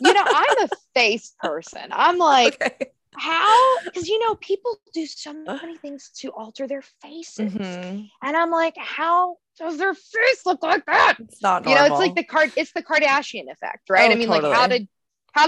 You know, I'm a face person. I'm like, okay, how? Because, you know, people do so many things to alter their faces. Mm-hmm. And I'm like, how does their face look like that? It's not normal. You know, it's like it's the Kardashian effect, right? Oh, I mean, totally. Like, how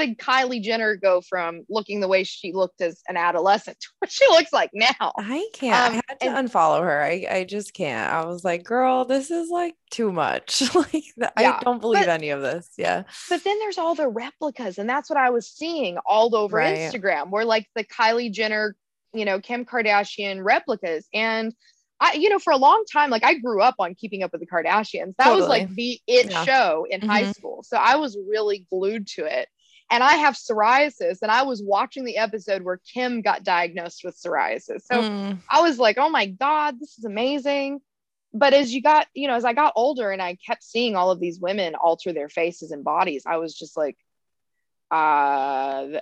did Kylie Jenner go from looking the way she looked as an adolescent to what she looks like now? I can't. I had to unfollow her. I just can't. I was like, girl, this is like too much. Like, yeah, I don't believe any of this. Yeah. But then there's all the replicas. And that's what I was seeing all over Instagram, where like the Kylie Jenner, you know, Kim Kardashian replicas. And I, you know, for a long time, like, I grew up on Keeping Up With The Kardashians. That was like the show in high school. So I was really glued to it. And I have psoriasis, and I was watching the episode where Kim got diagnosed with psoriasis. So I was like, oh my God, this is amazing. But as I got older and I kept seeing all of these women alter their faces and bodies, I was just like,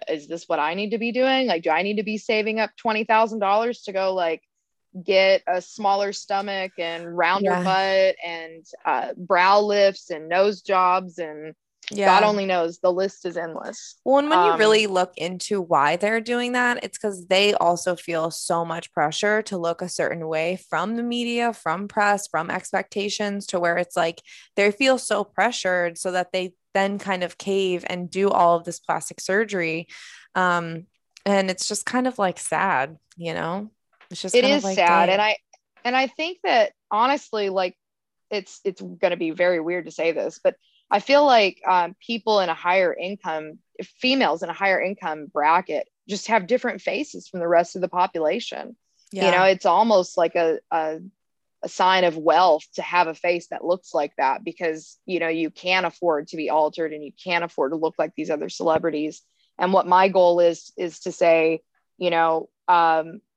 is this what I need to be doing? Like, do I need to be saving up $20,000 to go like get a smaller stomach and rounder butt and brow lifts and nose jobs and God only knows, the list is endless. Well, and when you really look into why they're doing that, it's because they also feel so much pressure to look a certain way from the media, from press, from expectations, to where it's like they feel so pressured so that they then kind of cave and do all of this plastic surgery. And it's just kind of like sad, you know, it's just, it is like sad. Dang. And I think that honestly, like, it's going to be very weird to say this, but I feel like females in a higher income bracket just have different faces from the rest of the population. Yeah. You know, it's almost like a sign of wealth to have a face that looks like that, because, you know, you can afford to be altered and you can't afford to look like these other celebrities. And what my goal is to say, you know,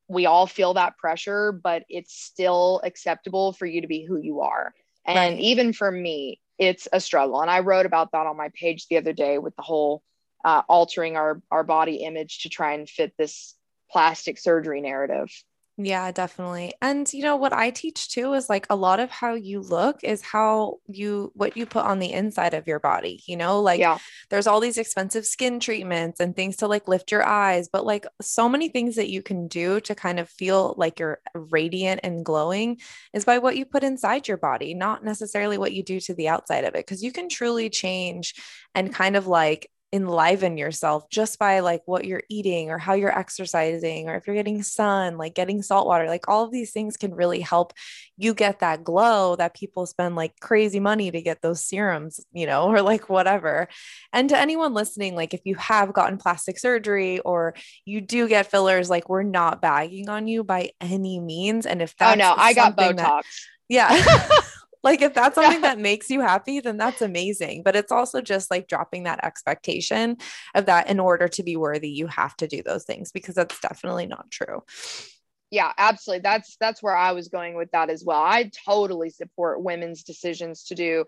we all feel that pressure, but it's still acceptable for you to be who you are. And even for me, it's a struggle. And I wrote about that on my page the other day with the whole altering our body image to try and fit this plastic surgery narrative. Yeah, definitely. And you know, what I teach too is like, a lot of how you look is what you put on the inside of your body, you know, like there's all these expensive skin treatments and things to like lift your eyes, but like so many things that you can do to kind of feel like you're radiant and glowing is by what you put inside your body, not necessarily what you do to the outside of it. 'Cause you can truly change and kind of like enliven yourself just by like what you're eating or how you're exercising, or if you're getting sun, like getting salt water, like all of these things can really help you get that glow that people spend like crazy money to get those serums, you know, or like whatever. And to anyone listening, like if you have gotten plastic surgery or you do get fillers, like we're not bagging on you by any means. And if that's I got Botox. Like if that's something that makes you happy, then that's amazing. But it's also just like dropping that expectation of that in order to be worthy, you have to do those things, because that's definitely not true. Yeah, absolutely. That's where I was going with that as well. I totally support women's decisions to do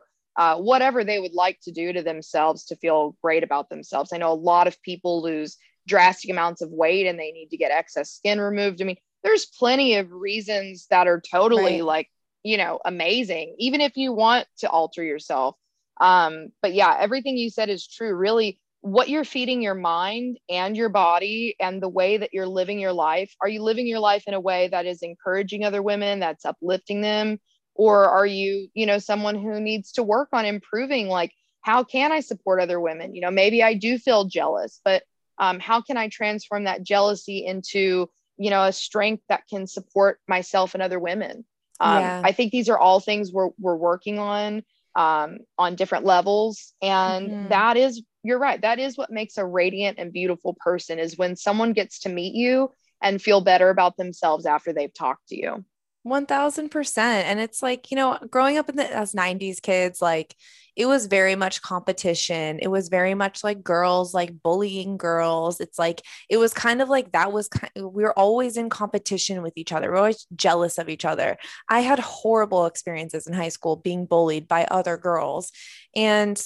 whatever they would like to do to themselves to feel great about themselves. I know a lot of people lose drastic amounts of weight and they need to get excess skin removed. I mean, there's plenty of reasons that are totally like, you know, amazing, even if you want to alter yourself. But yeah, everything you said is true. Really, what you're feeding your mind and your body and the way that you're living your life, are you living your life in a way that is encouraging other women, that's uplifting them? Or are you, you know, someone who needs to work on improving, like, how can I support other women? You know, maybe I do feel jealous, but how can I transform that jealousy into, you know, a strength that can support myself and other women? I think these are all things we're working on different levels. And that is, you're right. That is what makes a radiant and beautiful person, is when someone gets to meet you and feel better about themselves after they've talked to you. 1000%. And it's like, you know, growing up in the as 90s kids, like it was very much competition. It was very much like girls, like bullying girls. It's like, it was kind of like, that was kind of, we were always in competition with each other. We're always jealous of each other. I had horrible experiences in high school being bullied by other girls. And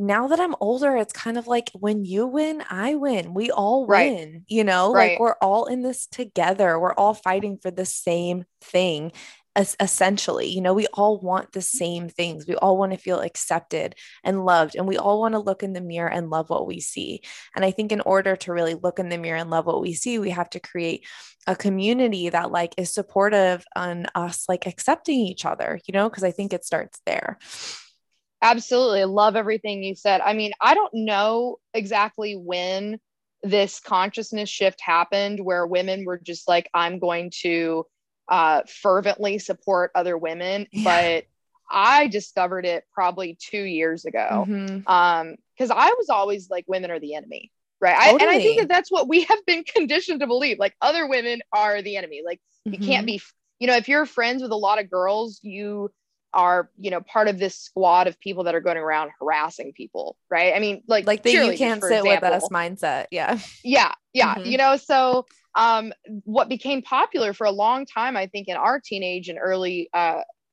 now that I'm older, it's kind of like when you win, I win. We all win, right. You know, right. Like we're all in this together. We're all fighting for the same thing. Essentially, you know, we all want the same things. We all want to feel accepted and loved. And we all want to look in the mirror and love what we see. And I think in order to really look in the mirror and love what we see, we have to create a community that like is supportive on us, like accepting each other, you know, because I think it starts there. Absolutely. I love everything you said. I mean, I don't know exactly when this consciousness shift happened where women were just like, I'm going to fervently support other women. Yeah. But I discovered it probably 2 years ago. Mm-hmm. Cause I was always like, women are the enemy. Right. Totally. And I think that that's what we have been conditioned to believe. Like other women are the enemy. Like mm-hmm. You can't be, you know, if you're friends with a lot of girls, you are, you know, part of this squad of people that are going around harassing people. Right. I mean, like the you can't sit example. With us mindset. Yeah. Yeah. Yeah. Mm-hmm. You know, so what became popular for a long time, I think in our teenage and early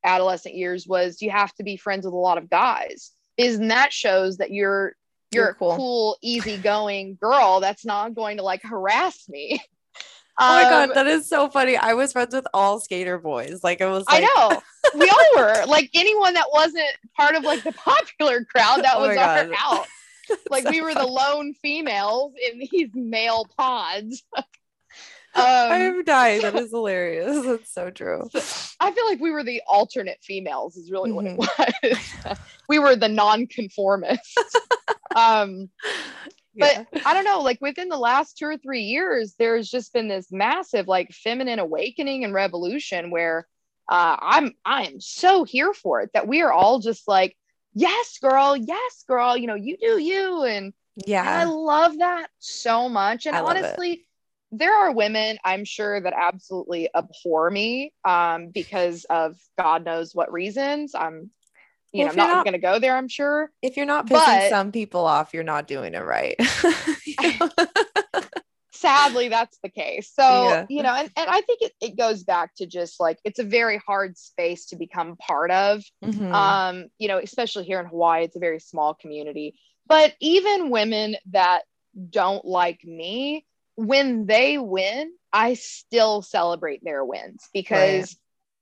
adolescent years was you have to be friends with a lot of guys. Isn't that shows that you're a cool, easygoing girl. That's not going to like harass me. Oh my God, that is so funny. I was friends with all skater boys. Like it was like... I know. We all were. Like anyone that wasn't part of like the popular crowd, that was our out. Like we were the lone females in these male pods. I'm dying. That is hilarious. That's so true. I feel like we were the alternate females is really mm-hmm. what it was. We were the non-conformists. But yeah. I don't know, like within the last 2 or 3 years, there's just been this massive like feminine awakening and revolution where I am so here for it that we are all just like, yes, girl, you know, you do you. And yeah, and I love that so much. And honestly, there are women I'm sure that absolutely abhor me because of God knows what reasons. I'm not going to go there, I'm sure. If you're not pissing some people off, you're not doing it right. Sadly, that's the case. So, yeah. You know, and I think it goes back to just like, it's a very hard space to become part of, mm-hmm. You know, especially here in Hawaii, it's a very small community, but even women that don't like me, when they win, I still celebrate their wins because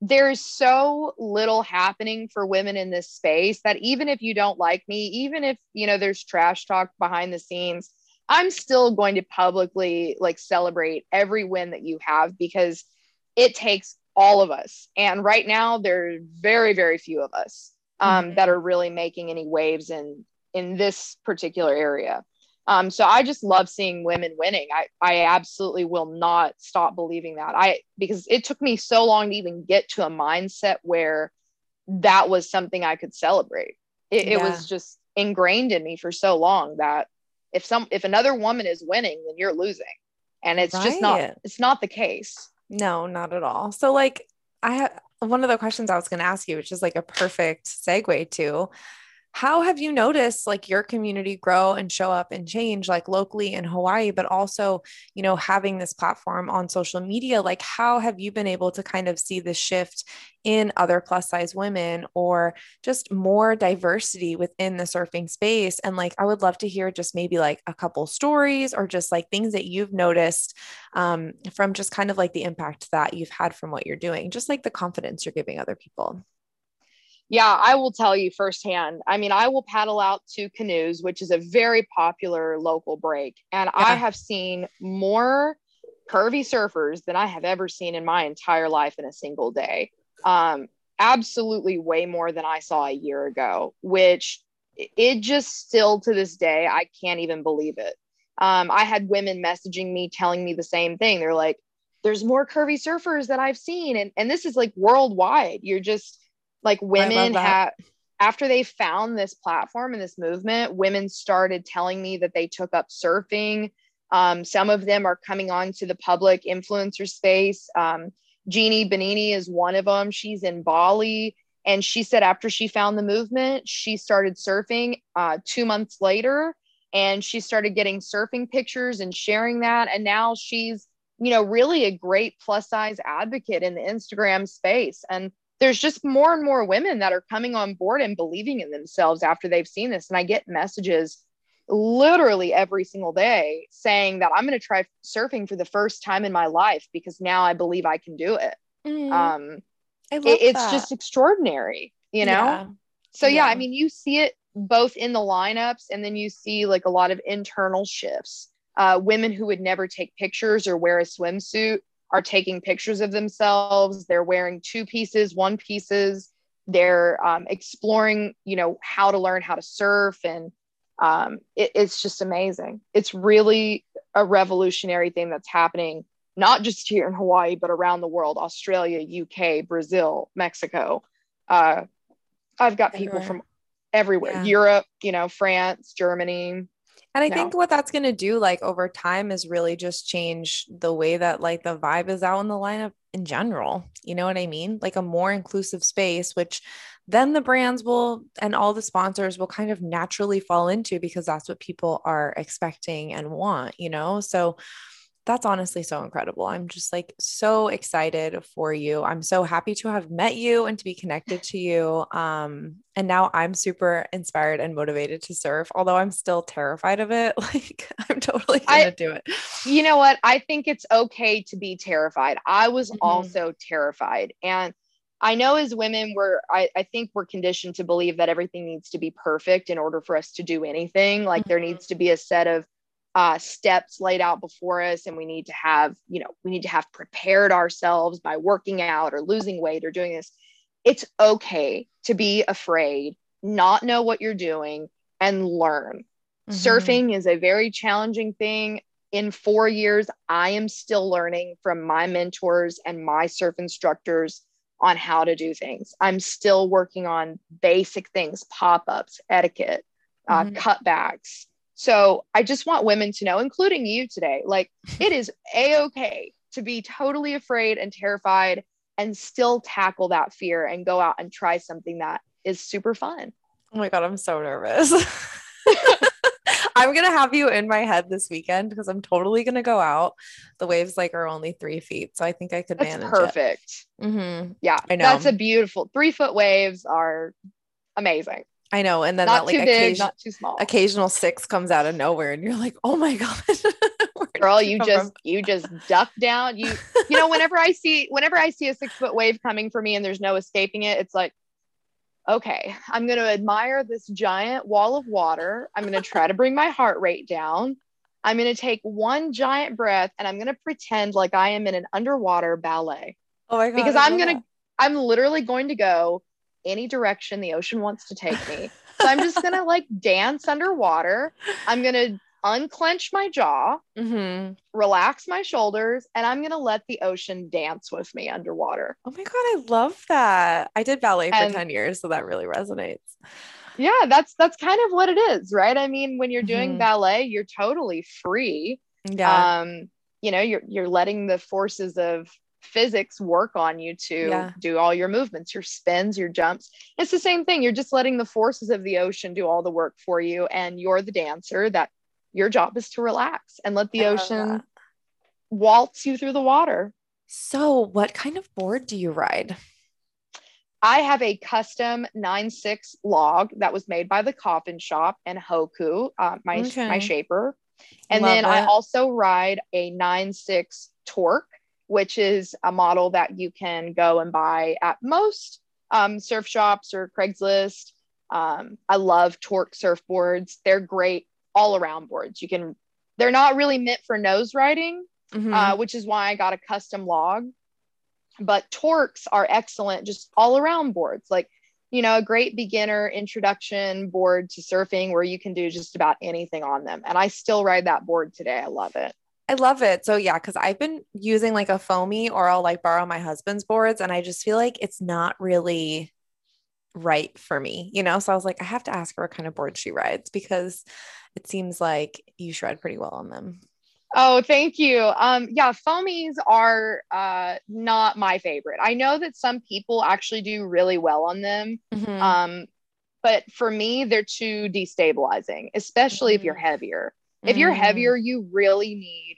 There's so little happening for women in this space that even if you don't like me, even if, you know, there's trash talk behind the scenes, I'm still going to publicly like celebrate every win that you have because it takes all of us. And right now there's very, very few of us mm-hmm. that are really making any waves in this particular area. So I just love seeing women winning. I absolutely will not stop believing that because it took me so long to even get to a mindset where that was something I could celebrate. It was just ingrained in me for so long that if another woman is winning, then you're losing. And it's just it's not the case. No, not at all. So like I have one of the questions I was going to ask you, which is like a perfect segue to, how have you noticed like your community grow and show up and change like locally in Hawaii, but also, you know, having this platform on social media, like how have you been able to kind of see the shift in other plus size women or just more diversity within the surfing space? And like, I would love to hear just maybe like a couple stories or just like things that you've noticed from just kind of like the impact that you've had from what you're doing, just like the confidence you're giving other people. Yeah, I will tell you firsthand. I mean, I will paddle out to canoes, which is a very popular local break. And I have seen more curvy surfers than I have ever seen in my entire life in a single day. Absolutely way more than I saw a year ago, which it just still to this day, I can't even believe it. I had women messaging me, telling me the same thing. They're like, there's more curvy surfers that I've seen. And this is like worldwide. You're just... like women after they found this platform and this movement, women started telling me that they took up surfing. Some of them are coming on to the public influencer space. Jeannie Benini is one of them. She's in Bali. And she said after she found the movement, she started surfing 2 months later. And she started getting surfing pictures and sharing that. And now she's, you know, really a great plus size advocate in the Instagram space. And there's just more and more women that are coming on board and believing in themselves after they've seen this. And I get messages literally every single day saying that I'm going to try surfing for the first time in my life because now I believe I can do it. Mm. It's just extraordinary, you know? Yeah. So yeah, I mean, you see it both in the lineups, and then you see like a lot of internal shifts. Women who would never take pictures or wear a swimsuit are taking pictures of themselves. They're wearing two pieces, one pieces. They're exploring, you know, how to learn how to surf. And it's just amazing. It's really a revolutionary thing that's happening, not just here in Hawaii, but around the world, Australia, UK, Brazil, Mexico. I've got people from everywhere, Europe, you know, France, Germany. And I think what that's going to do, like, over time is really just change the way that, like, the vibe is out in the lineup in general. You know what I mean? Like a more inclusive space, which then the brands will, and all the sponsors will kind of naturally fall into, because that's what people are expecting and want, you know? So that's honestly so incredible. I'm just, like, so excited for you. I'm so happy to have met you and to be connected to you. And now I'm super inspired and motivated to surf, although I'm still terrified of it. Like, I'm totally going to do it. You know what? I think it's okay to be terrified. I was also terrified. And I know as women, I think we're conditioned to believe that everything needs to be perfect in order for us to do anything. Like, there needs to be a set of steps laid out before us. And we need to have, you know, prepared ourselves by working out or losing weight or doing this. It's okay to be afraid, not know what you're doing, and learn. Surfing is a very challenging thing. In 4 years, I am still learning from my mentors and my surf instructors on how to do things. I'm still working on basic things, pop-ups, etiquette, cutbacks. So I just want women to know, including you today, like, it is a-okay to be totally afraid and terrified and still tackle that fear and go out and try something that is super fun. Oh my God, I'm so nervous. I'm going to have you in my head this weekend because I'm totally going to go out. The waves, like, are only 3 feet. So I think I could manage perfect. It. Mm-hmm. Yeah. I know. That's a beautiful 3 foot waves are amazing. I know. And then not that, like, too big, not too small. Occasional six comes out of nowhere and you're like, oh my God, girl, you just duck down. You know, whenever I see a 6 foot wave coming for me and there's no escaping it, it's like, okay, I'm going to admire this giant wall of water. I'm going to try to bring my heart rate down. I'm going to take one giant breath and I'm going to pretend like I am in an underwater ballet. Oh my God. Because I'm literally going to go any direction the ocean wants to take me. So I'm just going to, like, dance underwater. I'm going to unclench my jaw, relax my shoulders, and I'm going to let the ocean dance with me underwater. Oh my God, I love that. I did ballet for 10 years, so that really resonates. Yeah, that's kind of what it is, right? I mean, when you're doing ballet, you're totally free. Yeah. You know, you're letting the forces of physics work on you to do all your movements, your spins, your jumps. It's the same thing. You're just letting the forces of the ocean do all the work for you. And you're the dancer. That your job is to relax and let the ocean waltz you through the water. So what kind of board do you ride? I have a custom 9'6" log that was made by the Coffin Shop and Hoku, my shaper. And I also ride a 9'6" Torq, which is a model that you can go and buy at most surf shops or Craigslist. I love Torq surfboards. They're great all around boards. They're not really meant for nose riding, which is why I got a custom log, but Torqs are excellent just all around boards. Like, you know, a great beginner introduction board to surfing where you can do just about anything on them. And I still ride that board today. I love it. I love it. So yeah, because I've been using, like, a foamy, or I'll, like, borrow my husband's boards, and I just feel like it's not really right for me, you know? So I was like, I have to ask her what kind of board she rides because it seems like you shred pretty well on them. Oh, thank you. Yeah, foamies are not my favorite. I know that some people actually do really well on them. Mm-hmm. But for me, they're too destabilizing, especially if you're heavier. If you're heavier, you really need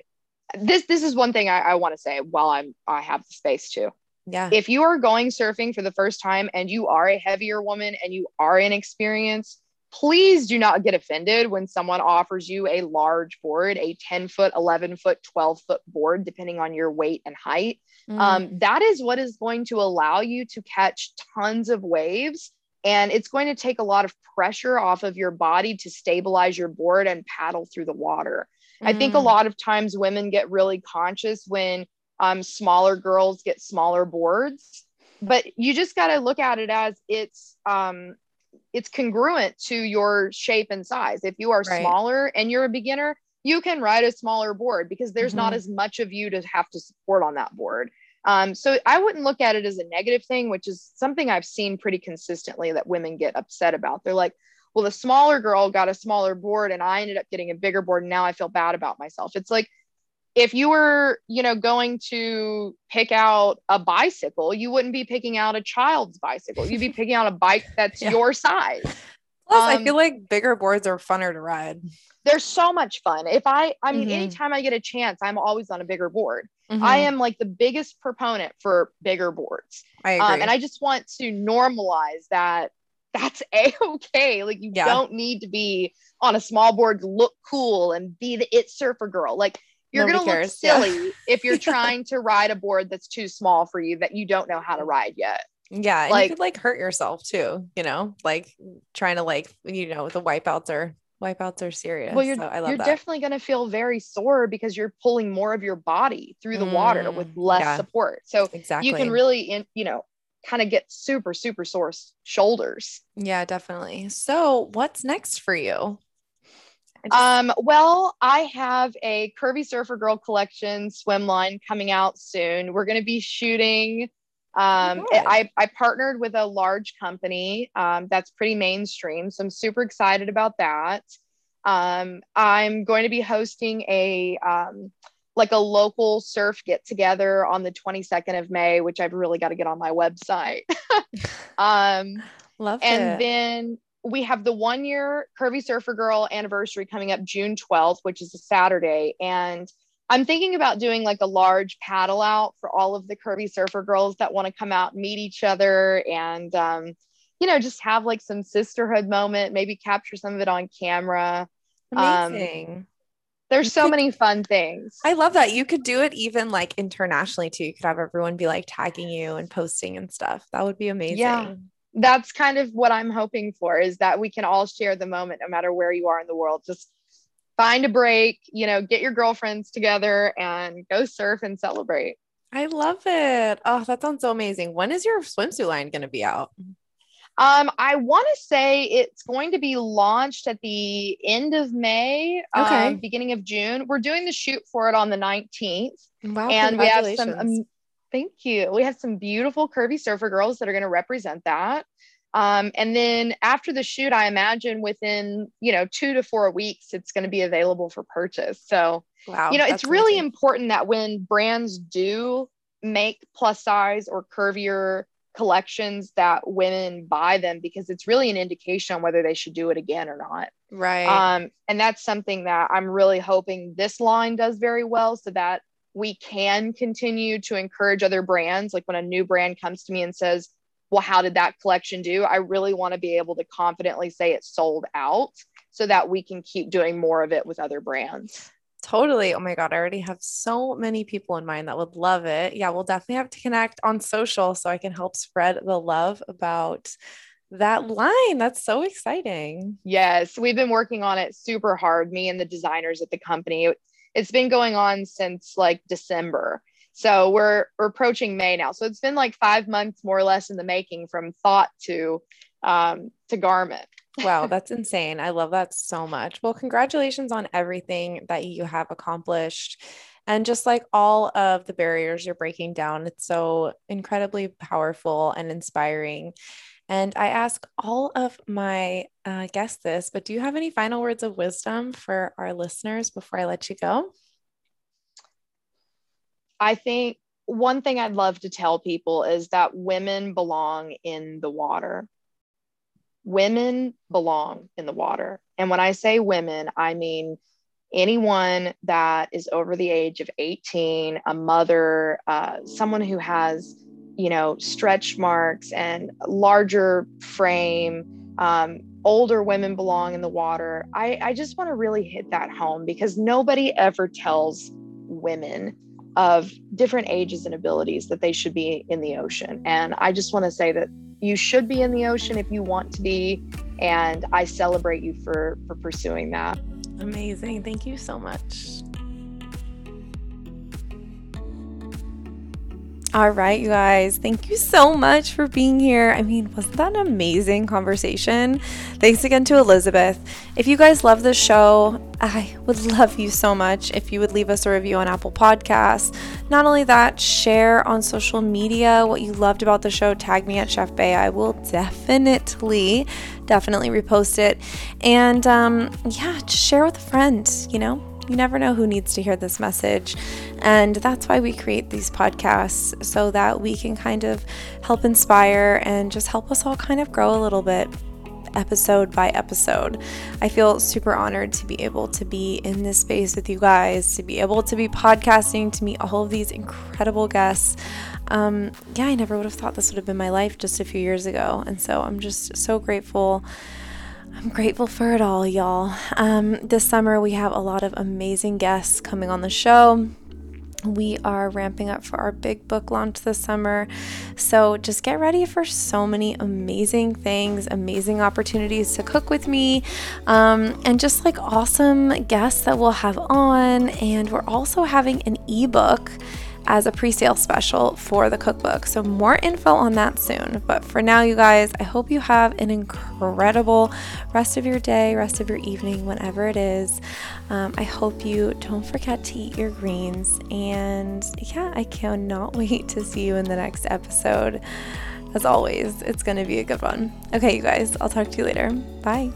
this. This is one thing I want to say while I have the space too. Yeah. If you are going surfing for the first time and you are a heavier woman and you are inexperienced, please do not get offended when someone offers you a large board, a 10 foot, 11 foot, 12 foot board, depending on your weight and height. That is what is going to allow you to catch tons of waves. And it's going to take a lot of pressure off of your body to stabilize your board and paddle through the water. I think a lot of times women get really conscious when smaller girls get smaller boards, but you just got to look at it as it's congruent to your shape and size. If you are smaller and you're a beginner, you can ride a smaller board because there's not as much of you to have to support on that board. So I wouldn't look at it as a negative thing, which is something I've seen pretty consistently that women get upset about. They're like, well, the smaller girl got a smaller board and I ended up getting a bigger board. And now I feel bad about myself. It's like, if you were, going to pick out a bicycle, you wouldn't be picking out a child's bicycle. You'd be picking out a bike that's your size. Plus, I feel like bigger boards are funner to ride. They're so much fun. If I mean, anytime I get a chance, I'm always on a bigger board. I am like the biggest proponent for bigger boards. I agree. And I just want to normalize that that's a-okay. Like you don't need to be on a small board to look cool and be the it surfer girl. Like you're going to look silly if you're trying to ride a board that's too small for you that you don't know how to ride yet. Yeah. And you could hurt yourself too, trying to the wipeouts are serious. Well, you're definitely going to feel very sore because you're pulling more of your body through the water with less support. So you can really, kind of get super, super sore shoulders. Yeah, definitely. So what's next for you? Well, I have a Curvy Surfer Girl collection swim line coming out soon. We're going to be shooting, I partnered with a large company, that's pretty mainstream. So I'm super excited about that. I'm going to be hosting a local surf get together on the 22nd of May, which I've really got to get on my website. Then we have the 1 year Curvy Surfer Girl anniversary coming up June 12th, which is a Saturday. And I'm thinking about doing a large paddle out for all of the Curvy Surfer Girls that want to come out and meet each other and, just have some sisterhood moment, maybe capture some of it on camera. Amazing. There's so many fun things. I love that. You could do it even internationally too. You could have everyone be tagging you and posting and stuff. That would be amazing. Yeah. That's kind of what I'm hoping for, is that we can all share the moment, no matter where you are in the world. Just find a break, get your girlfriends together and go surf and celebrate. I love it. Oh, that sounds so amazing. When is your swimsuit line going to be out? I want to say it's going to be launched at the end of May, beginning of June. We're doing the shoot for it on the 19th. Wow, and we have some, thank you. We have some beautiful Curvy Surfer Girls that are going to represent that. And then after the shoot, I imagine within, 2 to 4 weeks, it's going to be available for purchase. So, wow, it's really important that when brands do make plus size or curvier collections that women buy them, because it's really an indication on whether they should do it again or not. Right. And that's something that I'm really hoping this line does very well, so that we can continue to encourage other brands. Like when a new brand comes to me and says, well, how did that collection do? I really want to be able to confidently say it sold out, so that we can keep doing more of it with other brands. Totally. Oh my God. I already have so many people in mind that would love it. Yeah. We'll definitely have to connect on social so I can help spread the love about that line. That's so exciting. Yes. We've been working on it super hard, me and the designers at the company. It's been going on since December. So we're approaching May now. So it's been 5 months more or less in the making, from thought to garment. Wow. That's insane. I love that so much. Well, congratulations on everything that you have accomplished, and just all of the barriers you're breaking down. It's so incredibly powerful and inspiring. And I ask all of my guests this, but do you have any final words of wisdom for our listeners before I let you go? I think one thing I'd love to tell people is that women belong in the water. Women belong in the water. And when I say women, I mean anyone that is over the age of 18, a mother, someone who has, you know, stretch marks and larger frame, older women belong in the water. I just want to really hit that home because nobody ever tells women of different ages and abilities that they should be in the ocean. And I just want to say that you should be in the ocean if you want to be. And I celebrate you for pursuing that. Amazing. Thank you so much. All right, you guys, thank you so much for being here. I mean, wasn't that an amazing conversation? Thanks again to Elizabeth. If you guys love this show, I would love you so much if you would leave us a review on Apple Podcasts. Not only that, share on social media what you loved about the show. Tag me at Chef Bae. I will definitely repost it. And just share with a friend, you know? You never know who needs to hear this message. And that's why we create these podcasts, so that we can kind of help inspire and just help us all kind of grow a little bit episode by episode. I feel super honored to be able to be in this space with you guys, to be able to be podcasting, to meet all of these incredible guests. I never would have thought this would have been my life just a few years ago. And so I'm just so grateful. I'm grateful for it all, y'all. This summer, we have a lot of amazing guests coming on the show. We are ramping up for our big book launch this summer. So just get ready for so many amazing things, amazing opportunities to cook with me, and just like awesome guests that we'll have on. And we're also having an ebook as a pre-sale special for the cookbook. So more info on that soon. But for now, you guys, I hope you have an incredible rest of your day, rest of your evening, whenever it is. I hope you don't forget to eat your greens. And yeah, I cannot wait to see you in the next episode. As always, it's going to be a good one. Okay, you guys, I'll talk to you later. Bye.